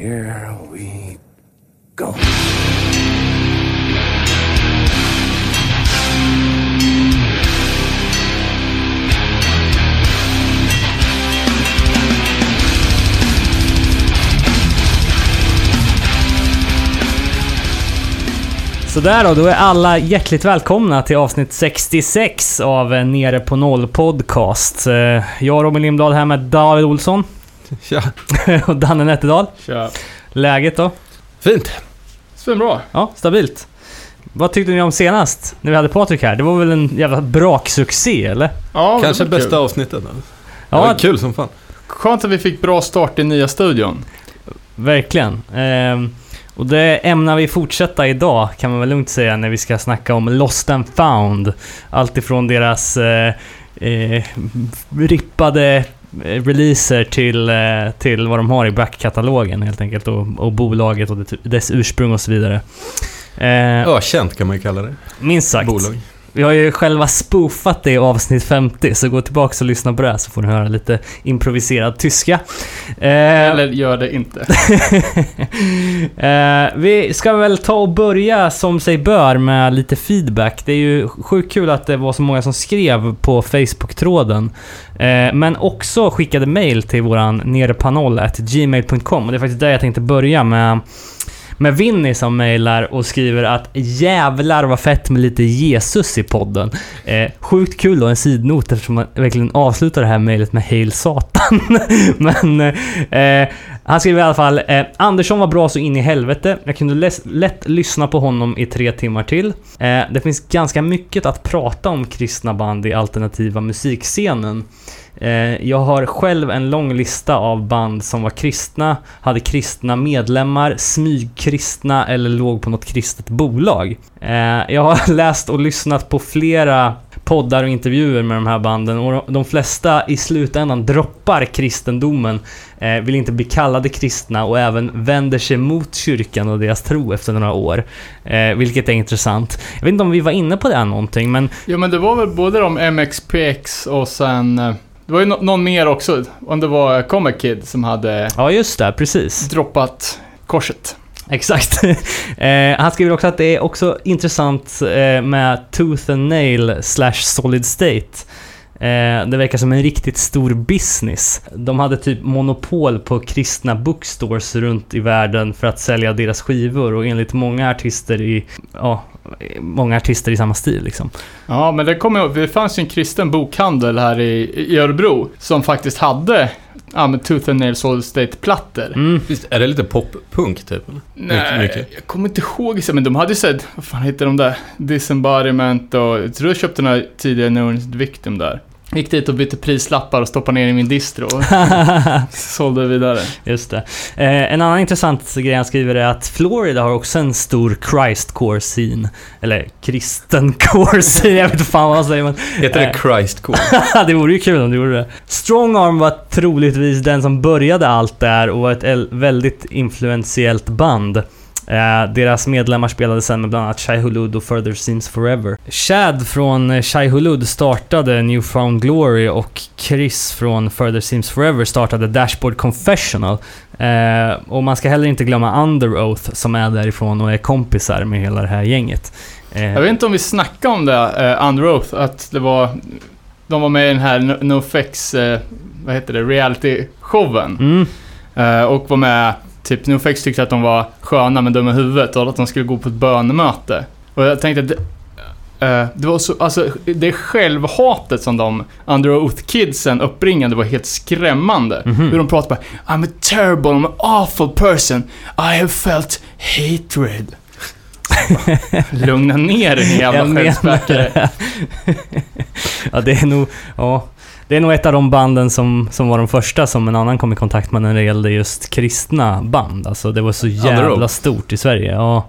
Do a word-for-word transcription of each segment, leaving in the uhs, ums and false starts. Here we go. Så där då, då är alla hjärtligt välkomna till avsnitt sextiosex av Nere på Noll podcast. Jag, Robin Lindahl, här med David Olsson. Tja. Och Danne Nättedal. Tja. Läget då? Fint. Svinbra. Ja, stabilt. Vad tyckte ni om senast när vi hade Patrik här? Det var väl en jävla braksuccé, eller? Ja, kanske bästa kul. Avsnittet. Eller? Ja, det var kul som fan. Skönt att vi fick bra start i nya studion. Verkligen. Ehm... Och det ämnar vi fortsätta idag, kan man väl lugnt säga, när vi ska snacka om Lost and Found. Allt ifrån deras eh, eh, rippade releaser till, eh, till vad de har i backkatalogen helt enkelt. Och, och bolaget och det, dess ursprung och så vidare. Eh, Ökänt kan man ju kalla det. Minst sagt. Bolag. Vi har ju själva spoofat det i avsnitt femtio, så gå tillbaka och lyssna på det så får ni höra lite improviserad tyska. Eh, Eller gör det inte. eh, vi ska väl ta och börja som sig bör med lite feedback. Det är ju sjukt kul att det var så många som skrev på Facebook-tråden. Eh, men också skickade mail till våran nerepanoll at gmail dot com. Och det är faktiskt där jag tänkte börja med... Men Vinny som mejlar och skriver att jävlar vad fett med lite Jesus i podden. Eh, sjukt kul och en sidnot eftersom man verkligen avslutar det här mejlet med Hail Satan. Men eh, han skriver i alla fall eh, Andersson var bra så in i helvete. Jag kunde läs- lätt lyssna på honom i tre timmar till. Eh, det finns ganska mycket att prata om kristna band i alternativa musikscenen. Jag har själv en lång lista av band som var kristna, hade kristna medlemmar, smygkristna eller låg på något kristet bolag. Jag har läst och lyssnat på flera poddar och intervjuer med de här banden, och de flesta i slutändan droppar kristendomen, vill inte bli kallade kristna och även vänder sig mot kyrkan och deras tro efter några år, vilket är intressant. Jag vet inte om vi var inne på det här någonting, men... Jo, men det var väl både de M X P X och sen... Det var ju någon mer också, om det var Come Kid som hade... Ja, just det, precis. Droppat korset. Exakt. eh, han skriver också att det är också intressant eh, med Tooth and Nail slash Solid State. Eh, det verkar som en riktigt stor business. De hade typ monopol på kristna bookstores runt i världen för att sälja deras skivor, och enligt många artister i... Ja, många artister i samma stil liksom. Ja, men det kommer upp. Det fanns ju en kristen bokhandel här i, i Örebro som faktiskt hade ja, med Tooth and Nail Solid State-plattor. Mm. Visst, är det lite pop-punk typ? Nej, mycket. Jag kommer inte ihåg, men de hade ju sett, vad fan heter de där? Disembodiment och jag tror jag köpte den här tidigare Nuns Victim där. Gick dit och bytte prislappar och stoppade ner i min distro. Sålde vidare. Just det. Eh, en annan intressant grej han skriver är att Florida har också en stor Christcore-scene. Eller Kristencore-scene. Jag vet inte fan vad han säger. Men, heter eh, det Christcore? Det vore ju kul om du gjorde det. Strongarm var troligtvis den som började allt där och var ett el- väldigt influentiellt band. Eh, deras medlemmar spelade sen med bland annat Shai Hulud och Further Seems Forever. Chad från Shai Hulud startade Newfound Glory och Chris från Further Seems Forever startade Dashboard Confessional. Eh, och man ska heller inte glömma Under Oath som är därifrån och är kompisar med hela det här gänget. Eh, Jag vet inte om vi snackade om det, eh, Under Oath, att det var... De var med i den här NoFX, eh, vad heter det, reality-showen. Mm. eh, Och var med... Typ NoFX tyckte att de var sköna men dumma i huvudet och att de skulle gå på ett bönemöte. Och jag tänkte att det, uh, det var så, alltså det självhatet som de Andrew Oth kidsen uppbringade var helt skrämmande. Mm-hmm. Hur de pratade bara I'm a terrible, I'm an awful person. I have felt hatred. Lugna ner dig jävla självspäckare. Ja, det är nog ja. Det är nog ett av de banden som, som var de första som en annan kom i kontakt med när det gällde just kristna band. Alltså det var så jävla stort i Sverige. Ja,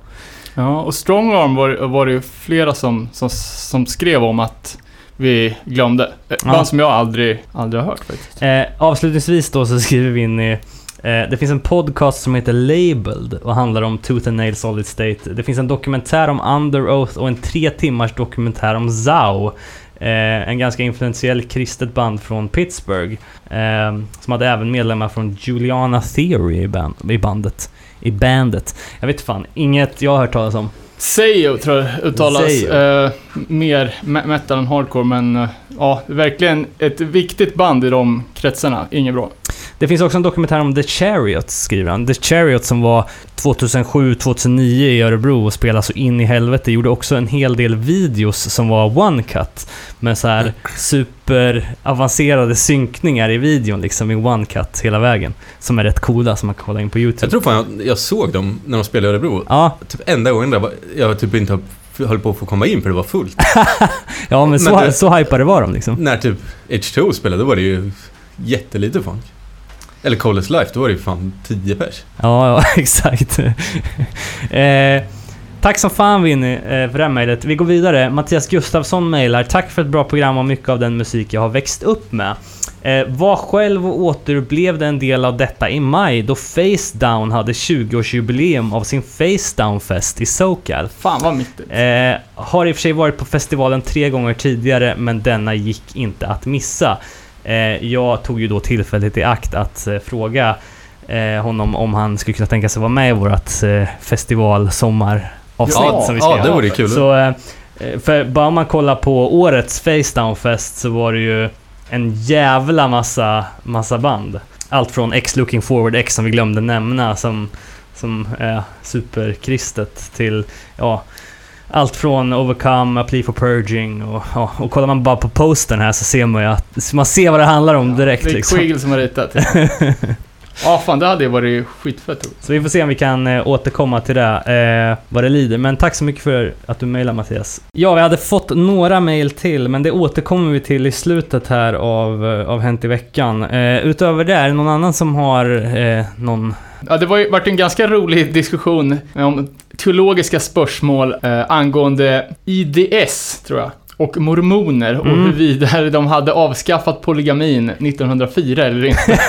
ja och Strongarm var, var det ju flera som, som, som skrev om att vi glömde. Band ja. Som jag aldrig, aldrig har hört faktiskt. Eh, avslutningsvis då så skriver vi in i... Det finns en podcast som heter Labeled och handlar om Tooth and Nail Solid State. Det finns en dokumentär om Under Oath och en tre timmars dokumentär om Zao. Eh, en ganska influentiell kristet band från Pittsburgh, eh, som hade även medlemmar från Juliana Theory i, band, i bandet i bandet. Jag vet fan, inget jag har hört talas om. Seio tror jag uttalas, eh, mer metal än hardcore, men eh, ja, verkligen ett viktigt band i de kretsarna, inget bra. Det finns också en dokumentär om The Chariot, skriver han. The Chariot som var tjugohundrasju tjugohundranio i Örebro och spelade så in i helvete. Gjorde också en hel del videos som var one cut med så här superavancerade synkningar i videon, liksom i one cut hela vägen, som är rätt coola, som man kan kolla in på YouTube. Jag tror fan jag, jag såg dem när de spelade i Örebro. Ja. Typ enda gången där var, jag typ inte höll på att få komma in för det var fullt. Ja, men, men så, det, så hypade var de liksom. När typ H två O spelade var det ju jättelite funk. Eller Coldest Life, då var det ju fan tio pers. Ja, ja, exakt. eh, Tack som fan Vinny eh, för det här mejlet. Vi går vidare. Mattias Gustafsson mejlar: tack för ett bra program och mycket av den musik jag har växt upp med. eh, Var själv och återupplevde en del av detta i maj, då Facedown hade tjugoårsjubileum av sin Facedown-fest i SoCal. Fan vad mycket. eh, Har i och för sig varit på festivalen tre gånger tidigare, men denna gick inte att missa. Jag tog ju då tillfället i akt att fråga honom om han skulle kunna tänka sig vara med i vårt festivalsommaravsnitt, ja, som vi ska ja, det vore kul. Så, för bara om man kollar på årets Facedown-fest så var det ju en jävla massa, massa band. Allt från X Looking Forward X som vi glömde nämna, som, som är superkristet, till ja, allt från Overcome, A Plea for Purging och, och, och kollar man bara på posten här så ser man ju att man ser vad det handlar om direkt. Ja, det är liksom Quiggle som har ritat. Ja, oh, fan, det hade varit skitfett. Så vi får se om vi kan eh, återkomma till det eh, vad det lider. Men tack så mycket för att du mejlade, Mattias. Ja, vi hade fått några mejl till, men det återkommer vi till i slutet här av, av Hänt i veckan. eh, Utöver det, är det någon annan som har eh, någon... Ja, det var ju varit en ganska rolig diskussion om teologiska spörsmål eh, angående I D S, tror jag, och mormoner, mm. och huruvida de hade avskaffat polygamin nittonhundrafyra eller inte.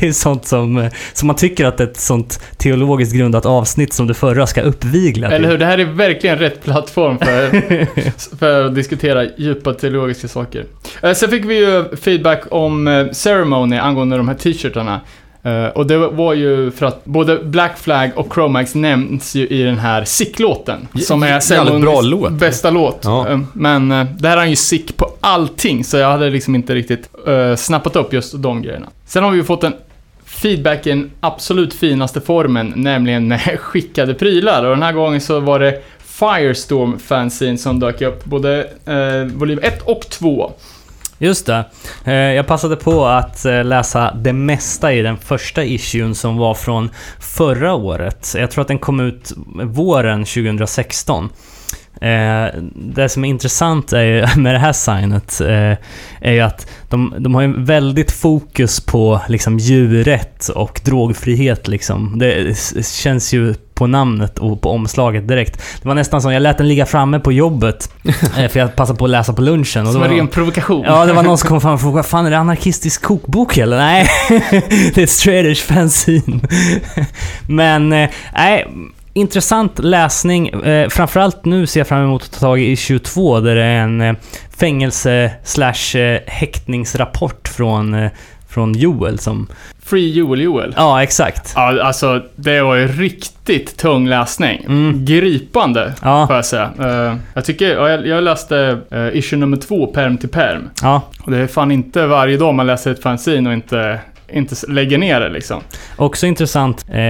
Det är sånt som, som man tycker att ett sånt teologiskt grundat avsnitt som det förra ska uppvigla till. Eller hur, det här är verkligen rätt plattform för, för att diskutera djupa teologiska saker. Sen fick vi ju feedback om Ceremony angående de här t-shirtarna. Uh, och det var ju för att både Black Flag och Chromax nämns ju i den här Sick-låten, som är Ceremonies bästa låt. Ja. uh, Men uh, där är han ju sick på allting, så jag hade liksom inte riktigt uh, snappat upp just de grejerna. Sen har vi ju fått en feedback i den absolut finaste formen, nämligen med skickade prylar. Och den här gången så var det Firestorm-fanzine som dök upp, både uh, volym ett och två. Just det. Jag passade på att läsa det mesta i den första issuen som var från förra året. Jag tror att den kom ut våren tjugohundrasexton. Det som är intressant är ju med det här signet är ju att de, de har en väldigt fokus på liksom djurrätt och drogfrihet liksom. Det känns ju på namnet och på omslaget direkt. Det var nästan som jag lät den ligga framme på jobbet för jag passade på att läsa på lunchen. Och som var det en provokation. Ja, det var någon som kom fram och frågade: fan, är det anarkistisk kokbok eller? Nej, det är straightish fanzine. Men nej, intressant läsning. eh, Framförallt nu ser jag fram emot att ta tag i tjugotvå, där det är en eh, fängelse slash eh, häktningsrapport från, eh, från Joel som... Free Joel Joel. Ja, exakt. Ja, alltså det var ju riktigt tung läsning. Mm. Gripande, ja, får jag säga. Uh, jag tycker, jag, jag läste uh, issue nummer två perm till perm. Ja. Och det är fan inte varje dag man läser ett fanzine och inte... inte lägga ner det liksom. Också intressant, eh, det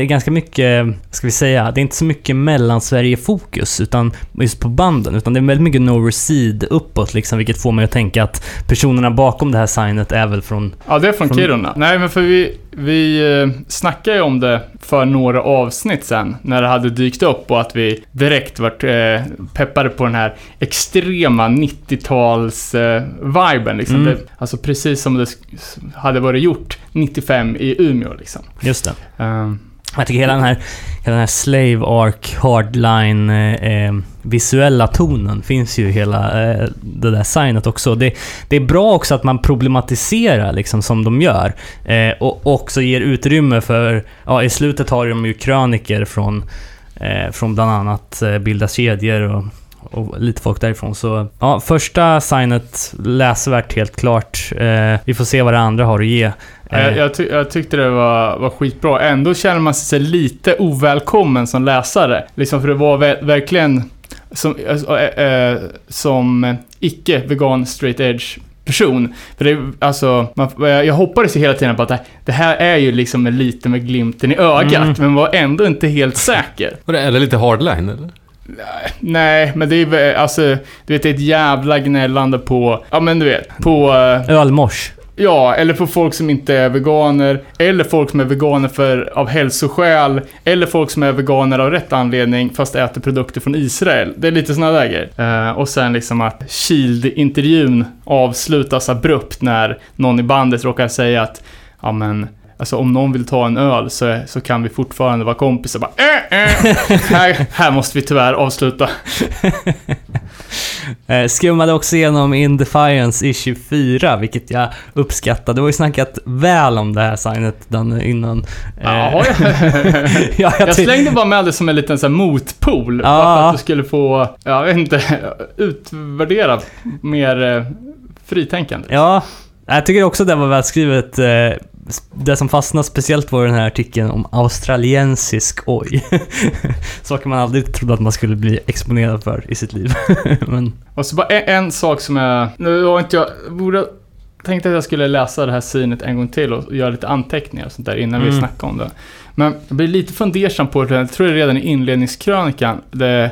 är ganska mycket, ska vi säga, det är inte så mycket Mellansverige-fokus utan just på banden, utan det är väldigt mycket no recede uppåt liksom, vilket får mig att tänka att personerna bakom det här signet är väl från... Ja, det är från, från... Kiruna. Nej, men för vi, vi snackade ju om det för några avsnitt sen när det hade dykt upp, och att vi direkt vart eh, peppade på den här extrema nittio-tals eh, viben liksom. Mm. Det, alltså precis som det hade varit gjort nittiofem i Umeå liksom. Just det. Um, jag tycker hela den här, hela den här slave arc hardline eh, visuella tonen finns ju hela eh, det där signet också. Det, det är bra också att man problematiserar liksom, som de gör, eh, och också ger utrymme för, ja, i slutet har de ju kröniker från, eh, från bland annat eh, Bilda kedjor och och lite folk därifrån. Så ja, första signet läsvärt helt klart. Eh, vi får se vad det andra har att ge. Jag, jag, ty- jag tyckte det var, var skitbra. Ändå känner man sig lite ovälkommen som läsare. Liksom, för det var ve- verkligen som, äh, äh, som icke-vegan straight edge person. För det, alltså, man, jag hoppades ju hela tiden på att det här är ju liksom lite med glimten i ögat, mm. men var ändå inte helt säker. Eller lite hardline, eller? Nej, men det är alltså, du vet, det är ett jävla gnällande på, ja men du vet, på ölmors. Ja, eller på folk som inte är veganer, eller folk som är veganer för, av hälsoskäl, eller folk som är veganer av rätt anledning fast äter produkter från Israel. Det är lite såna där grejer. Uh, och sen liksom att Shield-intervjun avslutas abrupt när någon i bandet råkar säga att ja men, alltså om någon vill ta en öl så, så kan vi fortfarande vara kompisar. Bara, äh, äh. här, här måste vi tyvärr avsluta. Skummade också igenom In Defiance i tjugofyra, vilket jag uppskattade. Du har ju snackat väl om det här signet Danne innan. Ja, jag, jag slängde bara med det som en liten så här motpol, ja, för att du skulle få, jag vet inte, utvärdera mer fritänkande. Ja, jag tycker också det var välskrivet. Det som fastnade speciellt var den här artikeln om australiensisk oj. Saker man aldrig trodde att man skulle bli exponerad för i sitt liv. Men. Och så bara en, en sak som jag... Nu har inte jag... Borde, tänkte att jag skulle läsa det här signet en gång till och göra lite anteckningar och sånt där innan mm. vi snackar om det. Men jag blir lite fundersam på det. Jag tror det redan i inledningskrönikan. Det,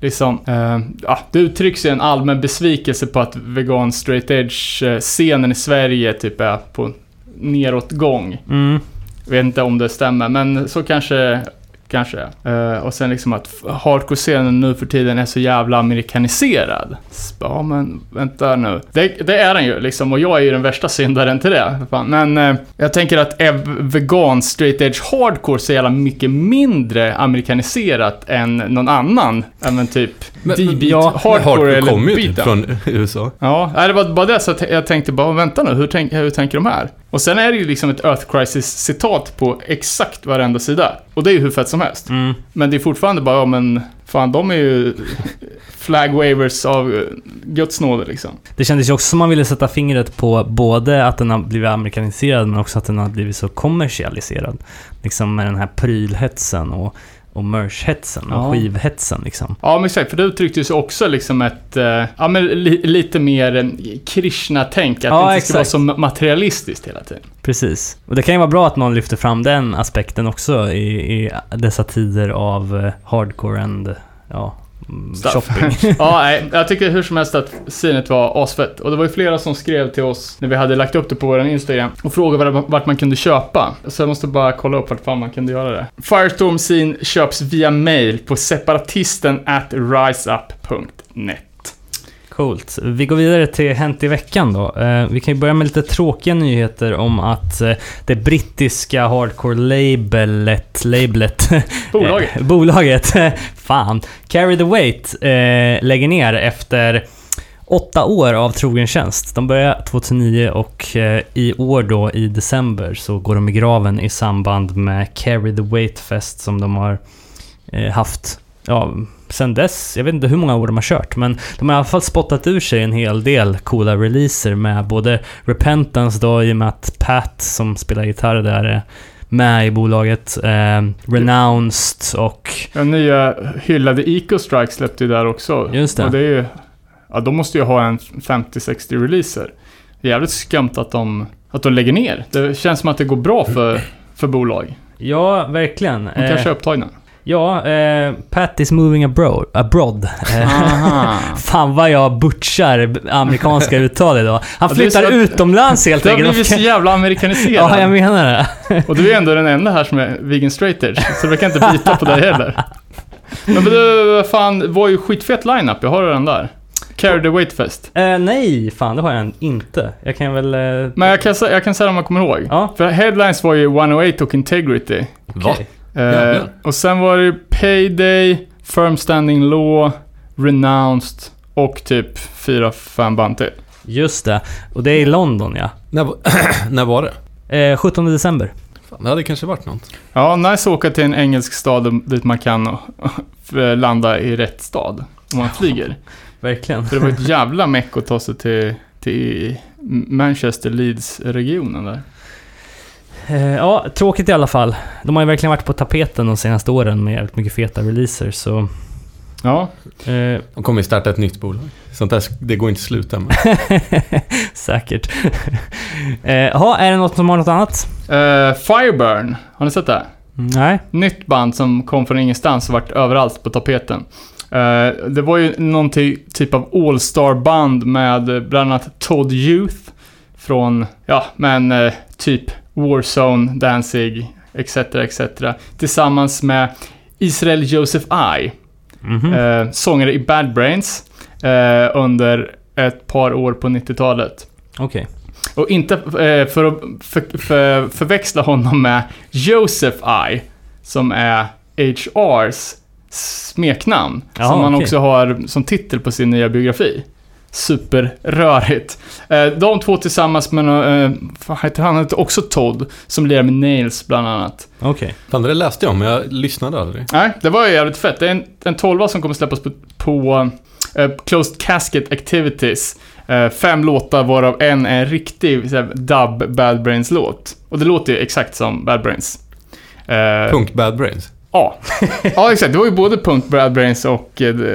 liksom, eh, ja, det uttrycks ju en allmän besvikelse på att vegan straight edge-scenen i Sverige typ är på... neråtgång. Mm. Vet inte om det stämmer, men så kanske kanske. Uh, och sen liksom att hardcore-scenen nu för tiden är så jävla amerikaniserad. Ja, men vänta nu. Det, det är den ju liksom, och jag är ju den värsta syndaren till det. Fan. Men uh, jag tänker att ev- vegan straight edge hardcore så jävla mycket mindre amerikaniserat än någon annan, även typ men, D-beat, men, ja, hardcore, hardcore eller kommer ju typ från U S A. Ja, det var bara det, så att jag tänkte bara vänta nu, hur, tänk, hur tänker de här? Och sen är det ju liksom ett Earth Crisis-citat på exakt varenda sida. Och det är ju hur fett som helst. Mm. Men det är fortfarande bara, ja, men fan, de är ju flag wavers av gudsnåde liksom. Det kändes ju också som man ville sätta fingret på både att den har blivit amerikaniserad, men också att den har blivit så kommersialiserad. Liksom med den här prylhetsen och... och merch-hetsen och ja. skivhetsen liksom. Ja, men exakt, för det uttrycktes också liksom ett, eh, ja men li, lite mer Krishna-tänk, att ja, det inte exakt. Ska vara så materialistiskt hela tiden. Precis, och det kan ju vara bra att någon lyfter fram den aspekten också i, i dessa tider av hardcore and ja, shopping. Ja, nej, jag tycker hur som helst att signet var asfett, och det var ju flera som skrev till oss när vi hade lagt upp det på vår Instagram och frågade vart man kunde köpa, så jag måste bara kolla upp vart fan man kunde göra det. Firestorm Scene köps via mail på separatisten at riseup punkt net. Coolt. Vi går vidare till Hänt i veckan då. Eh, vi kan ju börja med lite tråkiga nyheter om att eh, det brittiska hardcore-labelet... Labelet, bolaget. eh, bolaget. Fan. Carry the Weight eh, lägger ner efter åtta år av trogen tjänst. De började tjugohundranio och eh, i år då i december så går de i graven i samband med Carry the Weight-fest som de har eh, haft... Ja, sen dess, jag vet inte hur många år de har kört, men de har i alla fall spottat ur sig en hel del coola releaser med både Repentance då, i och med att Pat som spelar gitarr där är med i bolaget, eh, Renounced och... Den nya hyllade Eco Strike släppte ju där också. Just det. Och det är ju, ja, de måste ju ha en femtio sextio releaser. Jävligt skumt att de, att de lägger ner. Det känns som att det går bra för, för bolag. Ja, verkligen. De kanske är upptagna. Ja, eh, Pat is moving abroad. abroad. Fan vad jag butchar amerikanska uttal idag. Han flyttar ja, så, utomlands helt enkelt. Det har blivit så jävla amerikaniserad. Ja, jag menar det. Och du är ändå den enda här som är vegan straight edge, så vi kan inte byta på dig heller. Men du, fan, det var ju skitfett lineup. Jag har den där. Carry the Weight Fest. Eh, nej, fan, det har jag inte. Jag kan väl... Eh... Men jag kan, jag kan säga om jag kommer ihåg. Ja. För headlines var ju one oh eight och Integrity. Okay. Va? Uh, ja, ja. Och sen var det Payday, Firm Standing Law, Renounced och typ fyra fem band till. Just det, och det är i London, ja. När, när var det? Eh, sjuttonde december. Fan, det hade kanske varit något. Ja, nice att åka till en engelsk stad dit man kan och, och, och, landa i rätt stad. om man flyger. Verkligen. För det var ett jävla meck att ta sig till, till Manchester, Leeds-regionen där. Eh, ja, tråkigt i alla fall. De har ju verkligen varit på tapeten de senaste åren med jävligt mycket feta releaser, så... Ja. Eh, de kommer ju starta ett nytt bolag. Sånt där, det går inte att sluta med. Säkert. Jaha, eh, är det något som har något annat? Eh, Fireburn, har ni sett det? Nej. Nytt band som kom från ingenstans och varit överallt på tapeten. Uh, det var ju någon ty- typ av all-star-band med bland annat Todd Youth från, ja, men uh, typ Warzone, Danzig, et cetera, et cetera. Tillsammans med Israel Joseph I, mm-hmm. uh, sångare i Bad Brains uh, under ett par år på nittiotalet. Okej. Okay. Och inte uh, för att för, för, förväxla honom med Joseph I, som är H R's smeknamn. Jaha, som han okay. också har som titel på sin nya biografi. Superrörigt. De två tillsammans med han heter också Todd som lirar med Nails bland annat. Okej. Okay. Det läste jag om, men jag lyssnade aldrig. Nej, det var ju jävligt fett. Det är en, en tolva som kommer släppas på, på uh, Closed Casket Activities. Uh, fem låtar varav en är en riktig såhär, dub Bad Brains-låt. Och det låter ju exakt som Bad Brains. Uh, Punkt Bad Brains. Ja. Ja, exakt. Det var ju både punkt Bad Brains och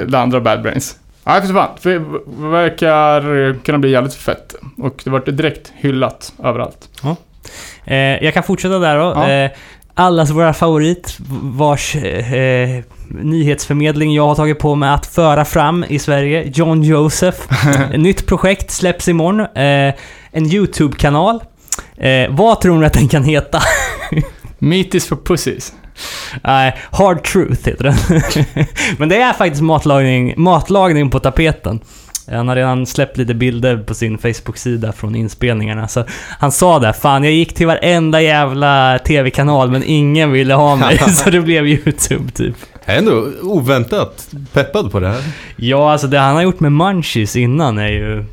det andra Bad Brains. Ja, för fan. Det verkar kunna bli jävligt fett. Och det var direkt hyllat överallt. Ja. Eh, jag kan fortsätta där då. Ja. Eh, allas våra favorit vars eh, nyhetsförmedling jag har tagit på mig att föra fram i Sverige. John Joseph. Nytt projekt släpps imorgon. Eh, en YouTube-kanal. Eh, vad tror ni att den kan heta? Meat is for pussies. Uh, hard Truth heter den. Men det är faktiskt matlagning, matlagning på tapeten. Han har redan släppt lite bilder på sin Facebook-sida från inspelningarna. Så han sa där, fan jag gick till varenda jävla tv-kanal men ingen ville ha mig. Så det blev YouTube typ. Jag är ändå oväntat peppad på det här. Ja, alltså det han har gjort med Munchies innan är ju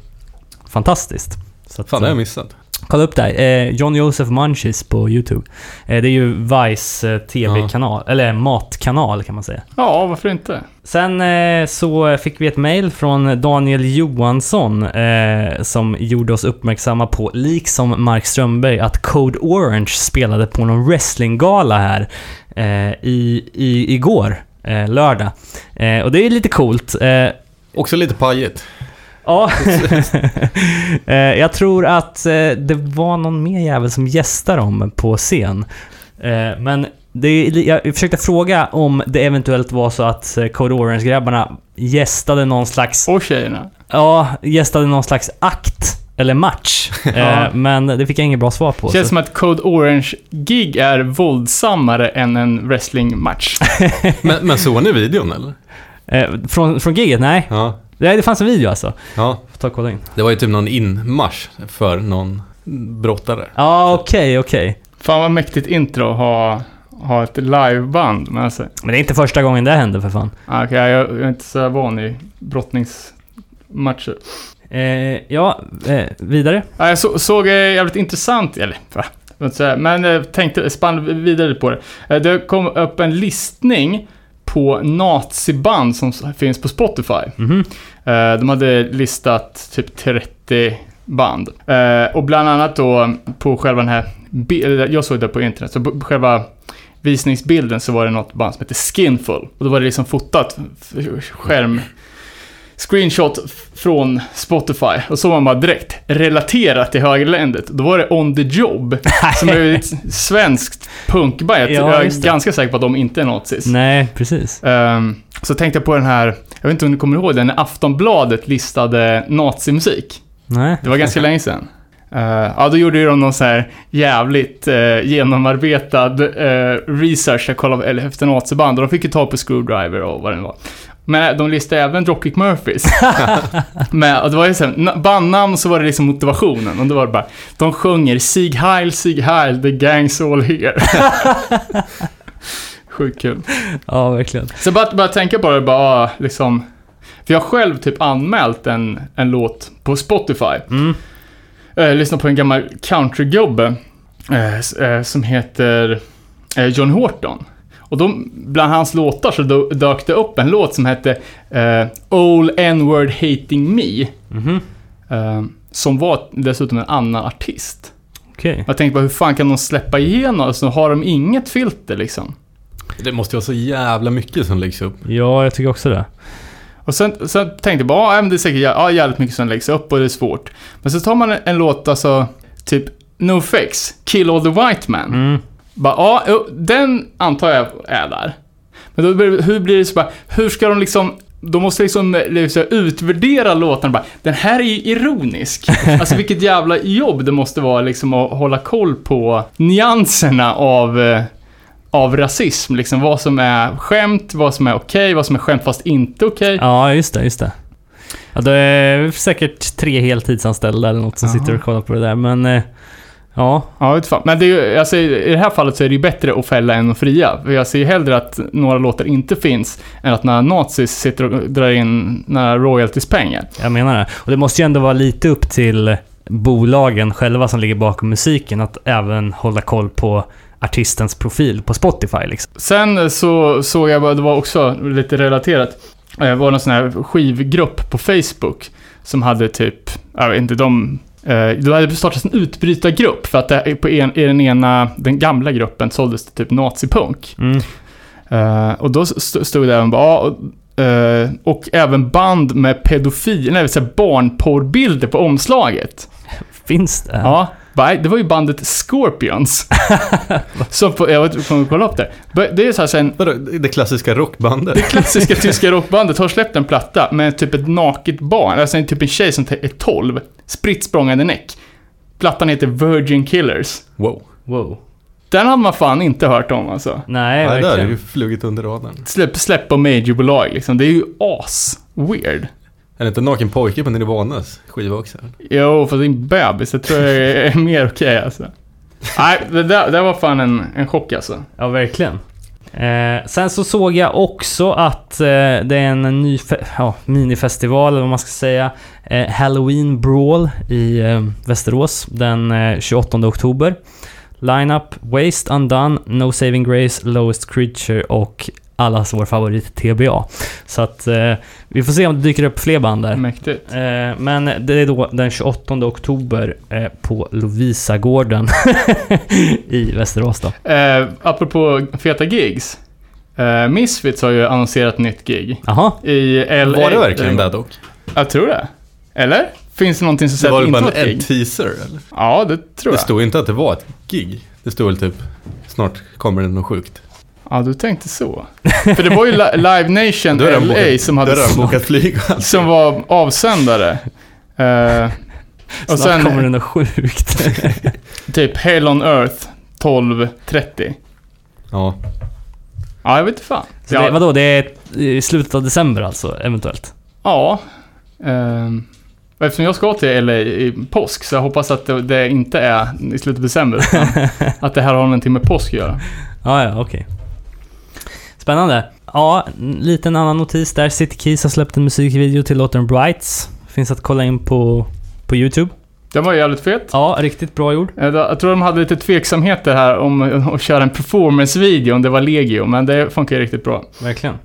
fantastiskt. Så att, fan, det har jag missat. Kolla upp där, eh, John Joseph Munchies på YouTube. Eh, det är ju Vice eh, tv-kanal, ja. Eller matkanal kan man säga. Ja, varför inte? Sen eh, så fick vi ett mejl från Daniel Johansson eh, som gjorde oss uppmärksamma på, liksom Mark Strömberg, att Code Orange spelade på någon wrestlinggala här eh, i, i, igår, eh, lördag. Eh, och det är lite coolt. Eh, Också lite pajigt. Ja, jag tror att det var någon mer jävel som gästar dem på scen. Men det, jag försökte fråga om det eventuellt var så att Code Orange-grabbarna gästade någon slags... Och tjejerna. Ja, gästade någon slags akt eller match. Ja. Men det fick jag inget bra svar på. Det känns så. Som att Code Orange-gig är våldsammare än en wrestling-match. men, men såg ni videon, eller? Från, från giget, nej. Ja. Nej, det fanns en video alltså. Ja. Ta och kolla in. Det var ju typ någon inmarsch för någon brottare. Ja, ah, okej, okay, okej. Okay. Fan vad mäktigt intro att ha, ha ett liveband med sig. Men det är inte första gången det händer för fan. Ah, okej, okay, jag, jag är inte så van i brottningsmatcher. Eh, ja, eh, vidare. Ah, jag så, såg eh, jävligt intressant, eller va? Men jag tänkte spann vidare på det. Eh, det kom upp en listning på naziband som finns på Spotify. Mm-hmm. De hade listat typ trettio band. Och bland annat då på själva den här... Jag såg det på internet. Så på själva visningsbilden så var det något band som heter Skinful. Och då var det liksom fotat skärm... Screenshot från Spotify. Och så var man bara direkt relaterat till högerländet. Då var det On The Job som är ett svenskt punkband. Ja, jag är ganska säker på att de inte är nazis. Nej, precis. Um, så tänkte jag på den här, jag vet inte om ni kommer ihåg den, när Aftonbladet listade nazimusik. Nej. Det var ganska länge sedan. Uh, ja, då gjorde ju de någon så här jävligt uh, genomarbetad uh, research kollade efter naziband. Och de fick ju ta på Screwdriver och vad det var. Men de listade även Dropkick Murphys. Men, och det var ju såhär, bandnamn så var det liksom motivationen. Och då var det bara, de sjunger Sieg Heil, Sieg Heil, the gang's all here. Sjukt kul. Ja, verkligen. Så bara, bara tänka på det, bara liksom... För jag själv typ anmält en, en låt på Spotify. Mm. Eh, lyssnade på en gammal countrygubbe eh, eh, som heter eh, John Horton. Och de, bland hans låtar så dök det upp en låt som hette uh, All N-Word Hating Me. Mm-hmm. Uh, som var dessutom en annan artist. Okay. Jag tänkte bara, hur fan kan de släppa igenom? Alltså, har de inget filter liksom? Det måste ju vara så jävla mycket som läggs upp. Ja, jag tycker också det. Och sen, sen tänkte jag bara, ah, det är säkert ja, jävligt mycket som läggs upp och det är svårt. Men så tar man en, en låt, alltså typ No Fakes, Kill All The White Men. Mm. Bara, ja, ah, den antar jag är där. Men då blir, hur blir det så bara, hur ska de liksom... De måste liksom, liksom utvärdera låtarna bara, den här är ju ironisk. Alltså vilket jävla jobb det måste vara liksom, att hålla koll på nyanserna av, av rasism liksom, vad som är skämt, vad som är okej, vad som är skämt fast inte okej. Ja, just det, just det. Ja, det är säkert tre heltidsanställda eller något som Aha. sitter och kollar på det där. Men ja, ja men det är, alltså, i det här fallet så är det ju bättre att fälla än att fria. Jag ser hellre att några låtar inte finns än att när nazis sitter och drar in några royalties-pengar. Jag menar det. Och det måste ju ändå vara lite upp till bolagen själva som ligger bakom musiken att även hålla koll på artistens profil på Spotify liksom. Sen så såg jag, det var också lite relaterat, det var en sån här skivgrupp på Facebook som hade typ, jag vet inte, de... Då hade det startats en utbrytargrupp för att det, på en, i den ena, den gamla gruppen såldes det typ nazipunk. Mm. Uh, och då stod det även bara, uh, och även band med pedofil, nej, så här barnporrbilder på omslaget. Finns det? Ja, det var ju bandet Scorpions. Som på, jag vet inte om vi kollar upp det. Det är så här sen, vadå, det klassiska rockbandet. Det klassiska tyska rockbandet har släppt en platta med typ ett naket barn, alltså typ en tjej som är tolv, sprittsprångande näck. Plattan heter Virgin Killers. Wow, wow. Den hade man fan inte hört om alltså. Nej, nej, där är ju flugit under radarn. Släpp, släpp på majorbolag liksom. Det är ju as weird. Är det inte naken pojke på Nirvanas skiva också? Jo, för din bebis, det tror jag är mer okej okay, alltså. Nej, det där, det var fan en, en chock alltså. Ja, verkligen. Eh, sen så såg jag också att eh, det är en ny fe- ja, minifestival, eller vad man ska säga. Eh, Halloween Brawl i eh, Västerås den eh, tjugoåttonde oktober. Lineup, Waste, Undone, No Saving Grace, Lowest Creature och... allas vår favorit T B A. Så att eh, vi får se om det dyker upp fler band där. Mäktigt. eh, Men det är då den tjugoåttonde oktober eh, på Lovisagården i Västerås då. eh, Apropå feta gigs, eh, Misfits har ju annonserat nytt gig. Aha. I L A. Var det verkligen där dock? Jag tror det. Eller? Finns det någonting som säger att det inte var ett gig? Var det bara en teaser eller? Ja, det tror jag. Det stod inte att det var ett gig. Det stod väl typ, snart kommer det något sjukt. Ja, du tänkte så. För det var ju Live Nation L A bokat, som hade bokat flyg som var avsändare. Uh, och sen kommer det något sjukt. Typ Hell on Earth tolv trettio. Ja. Ja, jag vet inte fan. Så det, vadå, det är i slutet av december alltså, eventuellt? Ja. Uh, eftersom jag ska till L A i påsk så jag hoppas att det, det inte är i slutet av december. Att det här har någonting med påsk att göra. Ah, ja, okej. Okay. Spännande. Ja, liten annan notis där. City Keys har släppt en musikvideo till låten Brights. Finns att kolla in på, på YouTube. Den var jävligt fet. Ja, riktigt bra gjord. Jag tror de hade lite tveksamheter här om att köra en performance-video om det var Legio, men det funkar riktigt bra. Verkligen.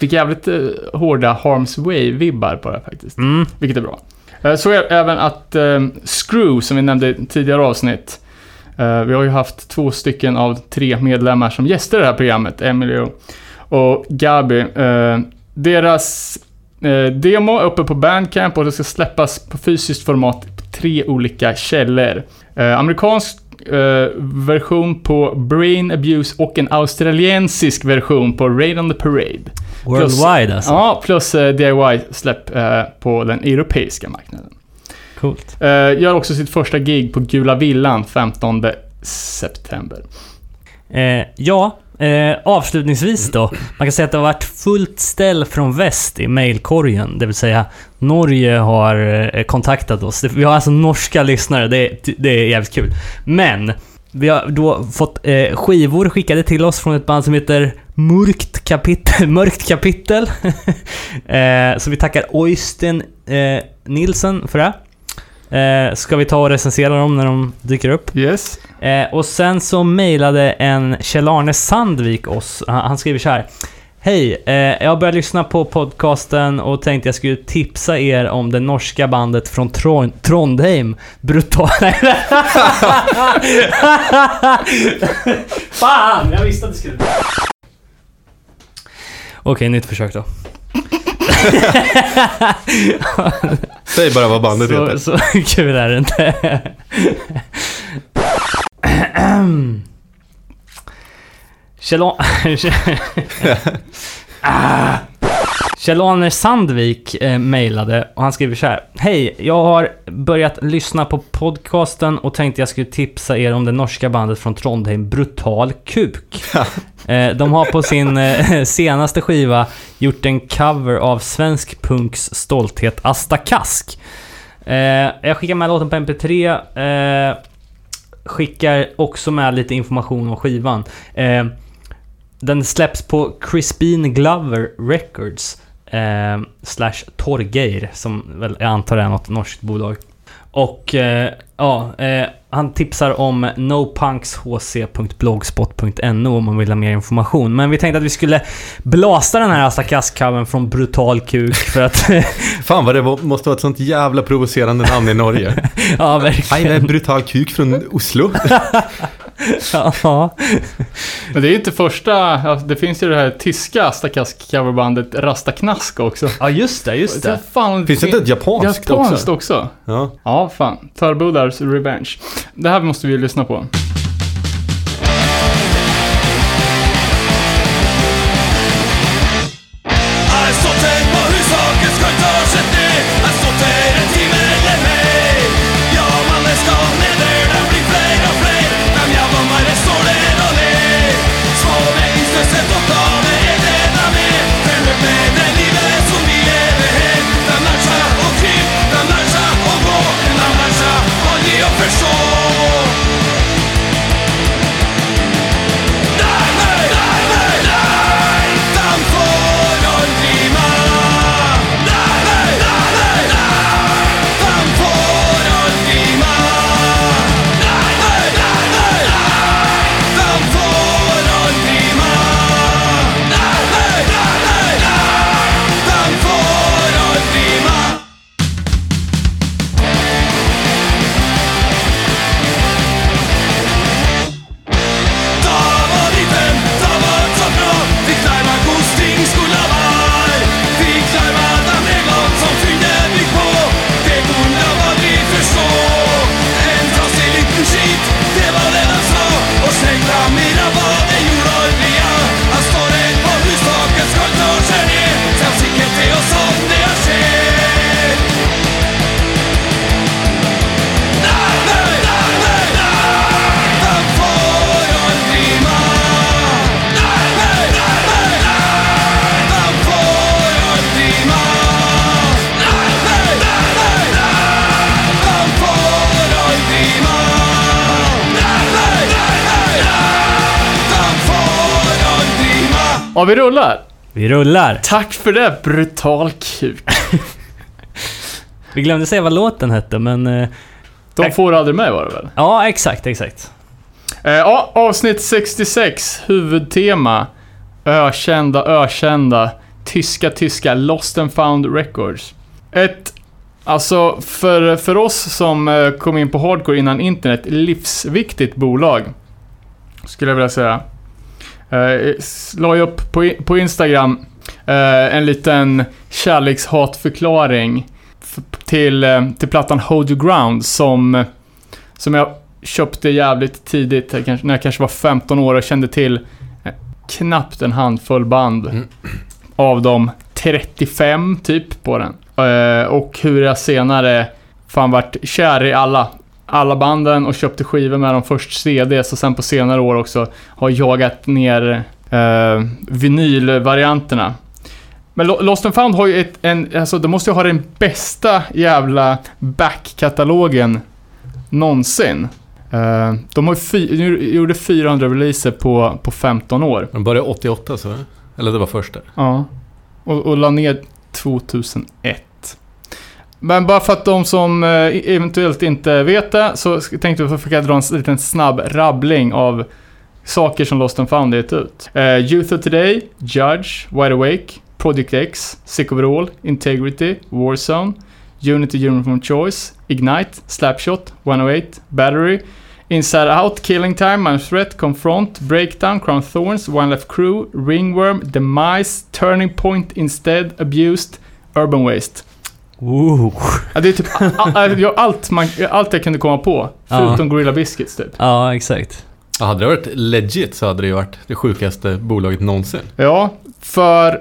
Fick jävligt eh, hårda Harm's Way-vibbar på det faktiskt. Mm. Vilket är bra. Eh, så är även att eh, Screw, som vi nämnde i tidigare avsnitt, Uh, vi har ju haft två stycken av tre medlemmar som gäster i det här programmet, Emilio och Gabi. Uh, deras uh, demo är uppe på Bandcamp och det ska släppas på fysiskt format på tre olika källor. Uh, amerikansk uh, version på Brain Abuse och en australiensisk version på Raid on the Parade. Worldwide plus, alltså? Ja, uh, plus uh, D I Y-släpp uh, på den europeiska marknaden. Coolt. Uh, gör också sitt första gig på Gula Villan femtonde september. Eh, ja, eh, avslutningsvis då. Man kan säga att det har varit fullt ställ från väst i mailkorgen. Det vill säga, Norge har eh, kontaktat oss. Vi har alltså norska lyssnare, det, det är jävligt kul. Men vi har då fått eh, skivor skickade till oss från ett band som heter Mörkt Kapitel. Mörkt Kapitel. eh, så vi tackar Oysten eh, Nilsson för det. Eh, ska vi ta och recensera dem när de dyker upp. Yes. Eh, och sen så mejlade en Kjell-Arne Sandvik oss. Han, han skriver så här: hej, eh, jag började lyssna på podcasten och tänkte jag skulle tipsa er om det norska bandet från Tron- Trondheim Brutal. Fan, jag visste att det skulle. Okej, nytt försök då. Säg bara vad bandet heter. Så, så kul är det inte. Kjell-Arne Sandvik eh, mejlade och han skriver så här: hej, jag har börjat lyssna på podcasten och tänkte jag skulle tipsa er om det norska bandet från Trondheim Brutal Kuk. eh, De har på sin eh, senaste skiva gjort en cover av svensk punks stolthet Asta Kask. eh, Jag skickar med låten på M P tre. eh, Skickar också med lite information om skivan. eh, Den släpps på Crispin Glover Records eh, slash Torgeir, som väl jag antar är något norskt bolag. Och eh, ja, eh, han tipsar om nopunks h c punkt blogspot punkt n o om man vill ha mer information. Men vi tänkte att vi skulle blasta den här Asta Kask-covern från Brutal Kuk för att... Fan vad det var, måste vara ett sånt jävla provocerande namn i Norge. Ja, verkligen. Nej, det är Brutal Kuk från Oslo. Ja. Men det är ju inte första, det finns ju det här tyska Asta Kask-coverbandet Rastaknask också. Ja, just det, just det. Fan, finns det inte ett japanskt, japanskt också? också? Ja. Ja, fan. Törbodars Revenge. Det här måste vi ju lyssna på. Ja, vi rullar. Vi rullar. Tack för det, Brutal Kuk. Vi glömde säga vad låten hette, men... Eh, De ex- får aldrig med, var det väl? Ja, exakt, exakt. Eh, a- avsnitt sextiosex, huvudtema. Ökända, ökända. Tyska, tyska, Lost and Found Records. Ett, alltså, för, för oss som kom in på hardcore innan internet, livsviktigt bolag, skulle jag vilja säga. Uh, la jag upp på, på Instagram uh, en liten kärlekshatförklaring f- till, uh, till plattan Hold Your Ground som, som jag köpte jävligt tidigt när jag kanske var femton år och kände till uh, knappt en handfull band mm. av de trettiofem typ på den, uh, och hur jag senare fan vart kär i alla alla banden och köpte skivor med dem, först C Ds och sen på senare år också har jagat ner eh, vinylvarianterna. Men Lost and Found har ju ett, en, alltså de måste ju ha den bästa jävla backkatalogen någonsin. Eh, de har fy, gjorde fyrahundra releaser på, på femton år. De började åttioåtta så, eller det var första. Ja, och, och la ner tjugohundraett. Men bara för att de som eventuellt inte vet det, så tänkte jag försöka dra en liten snabb rabbling av saker som Lost and Found gett ut. Uh, Youth of Today, Judge, Wide Awake, Project X, Sick Overall, Integrity, Warzone, Unity Uniform Choice, Ignite, Slapshot, one oh eight, Battery, Inside Out, Killing Time, Man Threat, Confront, Breakdown, Crown Thorns, One Left Crew, Ringworm, Demise, Turning Point Instead, Abused, Urban Waste. Ooh. Ja, det är typ all, allt, man, allt jag kunde komma på, förutom ja. Gorilla Biscuits typ. Ja, exakt. Ja, hade det varit legit så hade det ju varit det sjukaste bolaget någonsin. Ja, för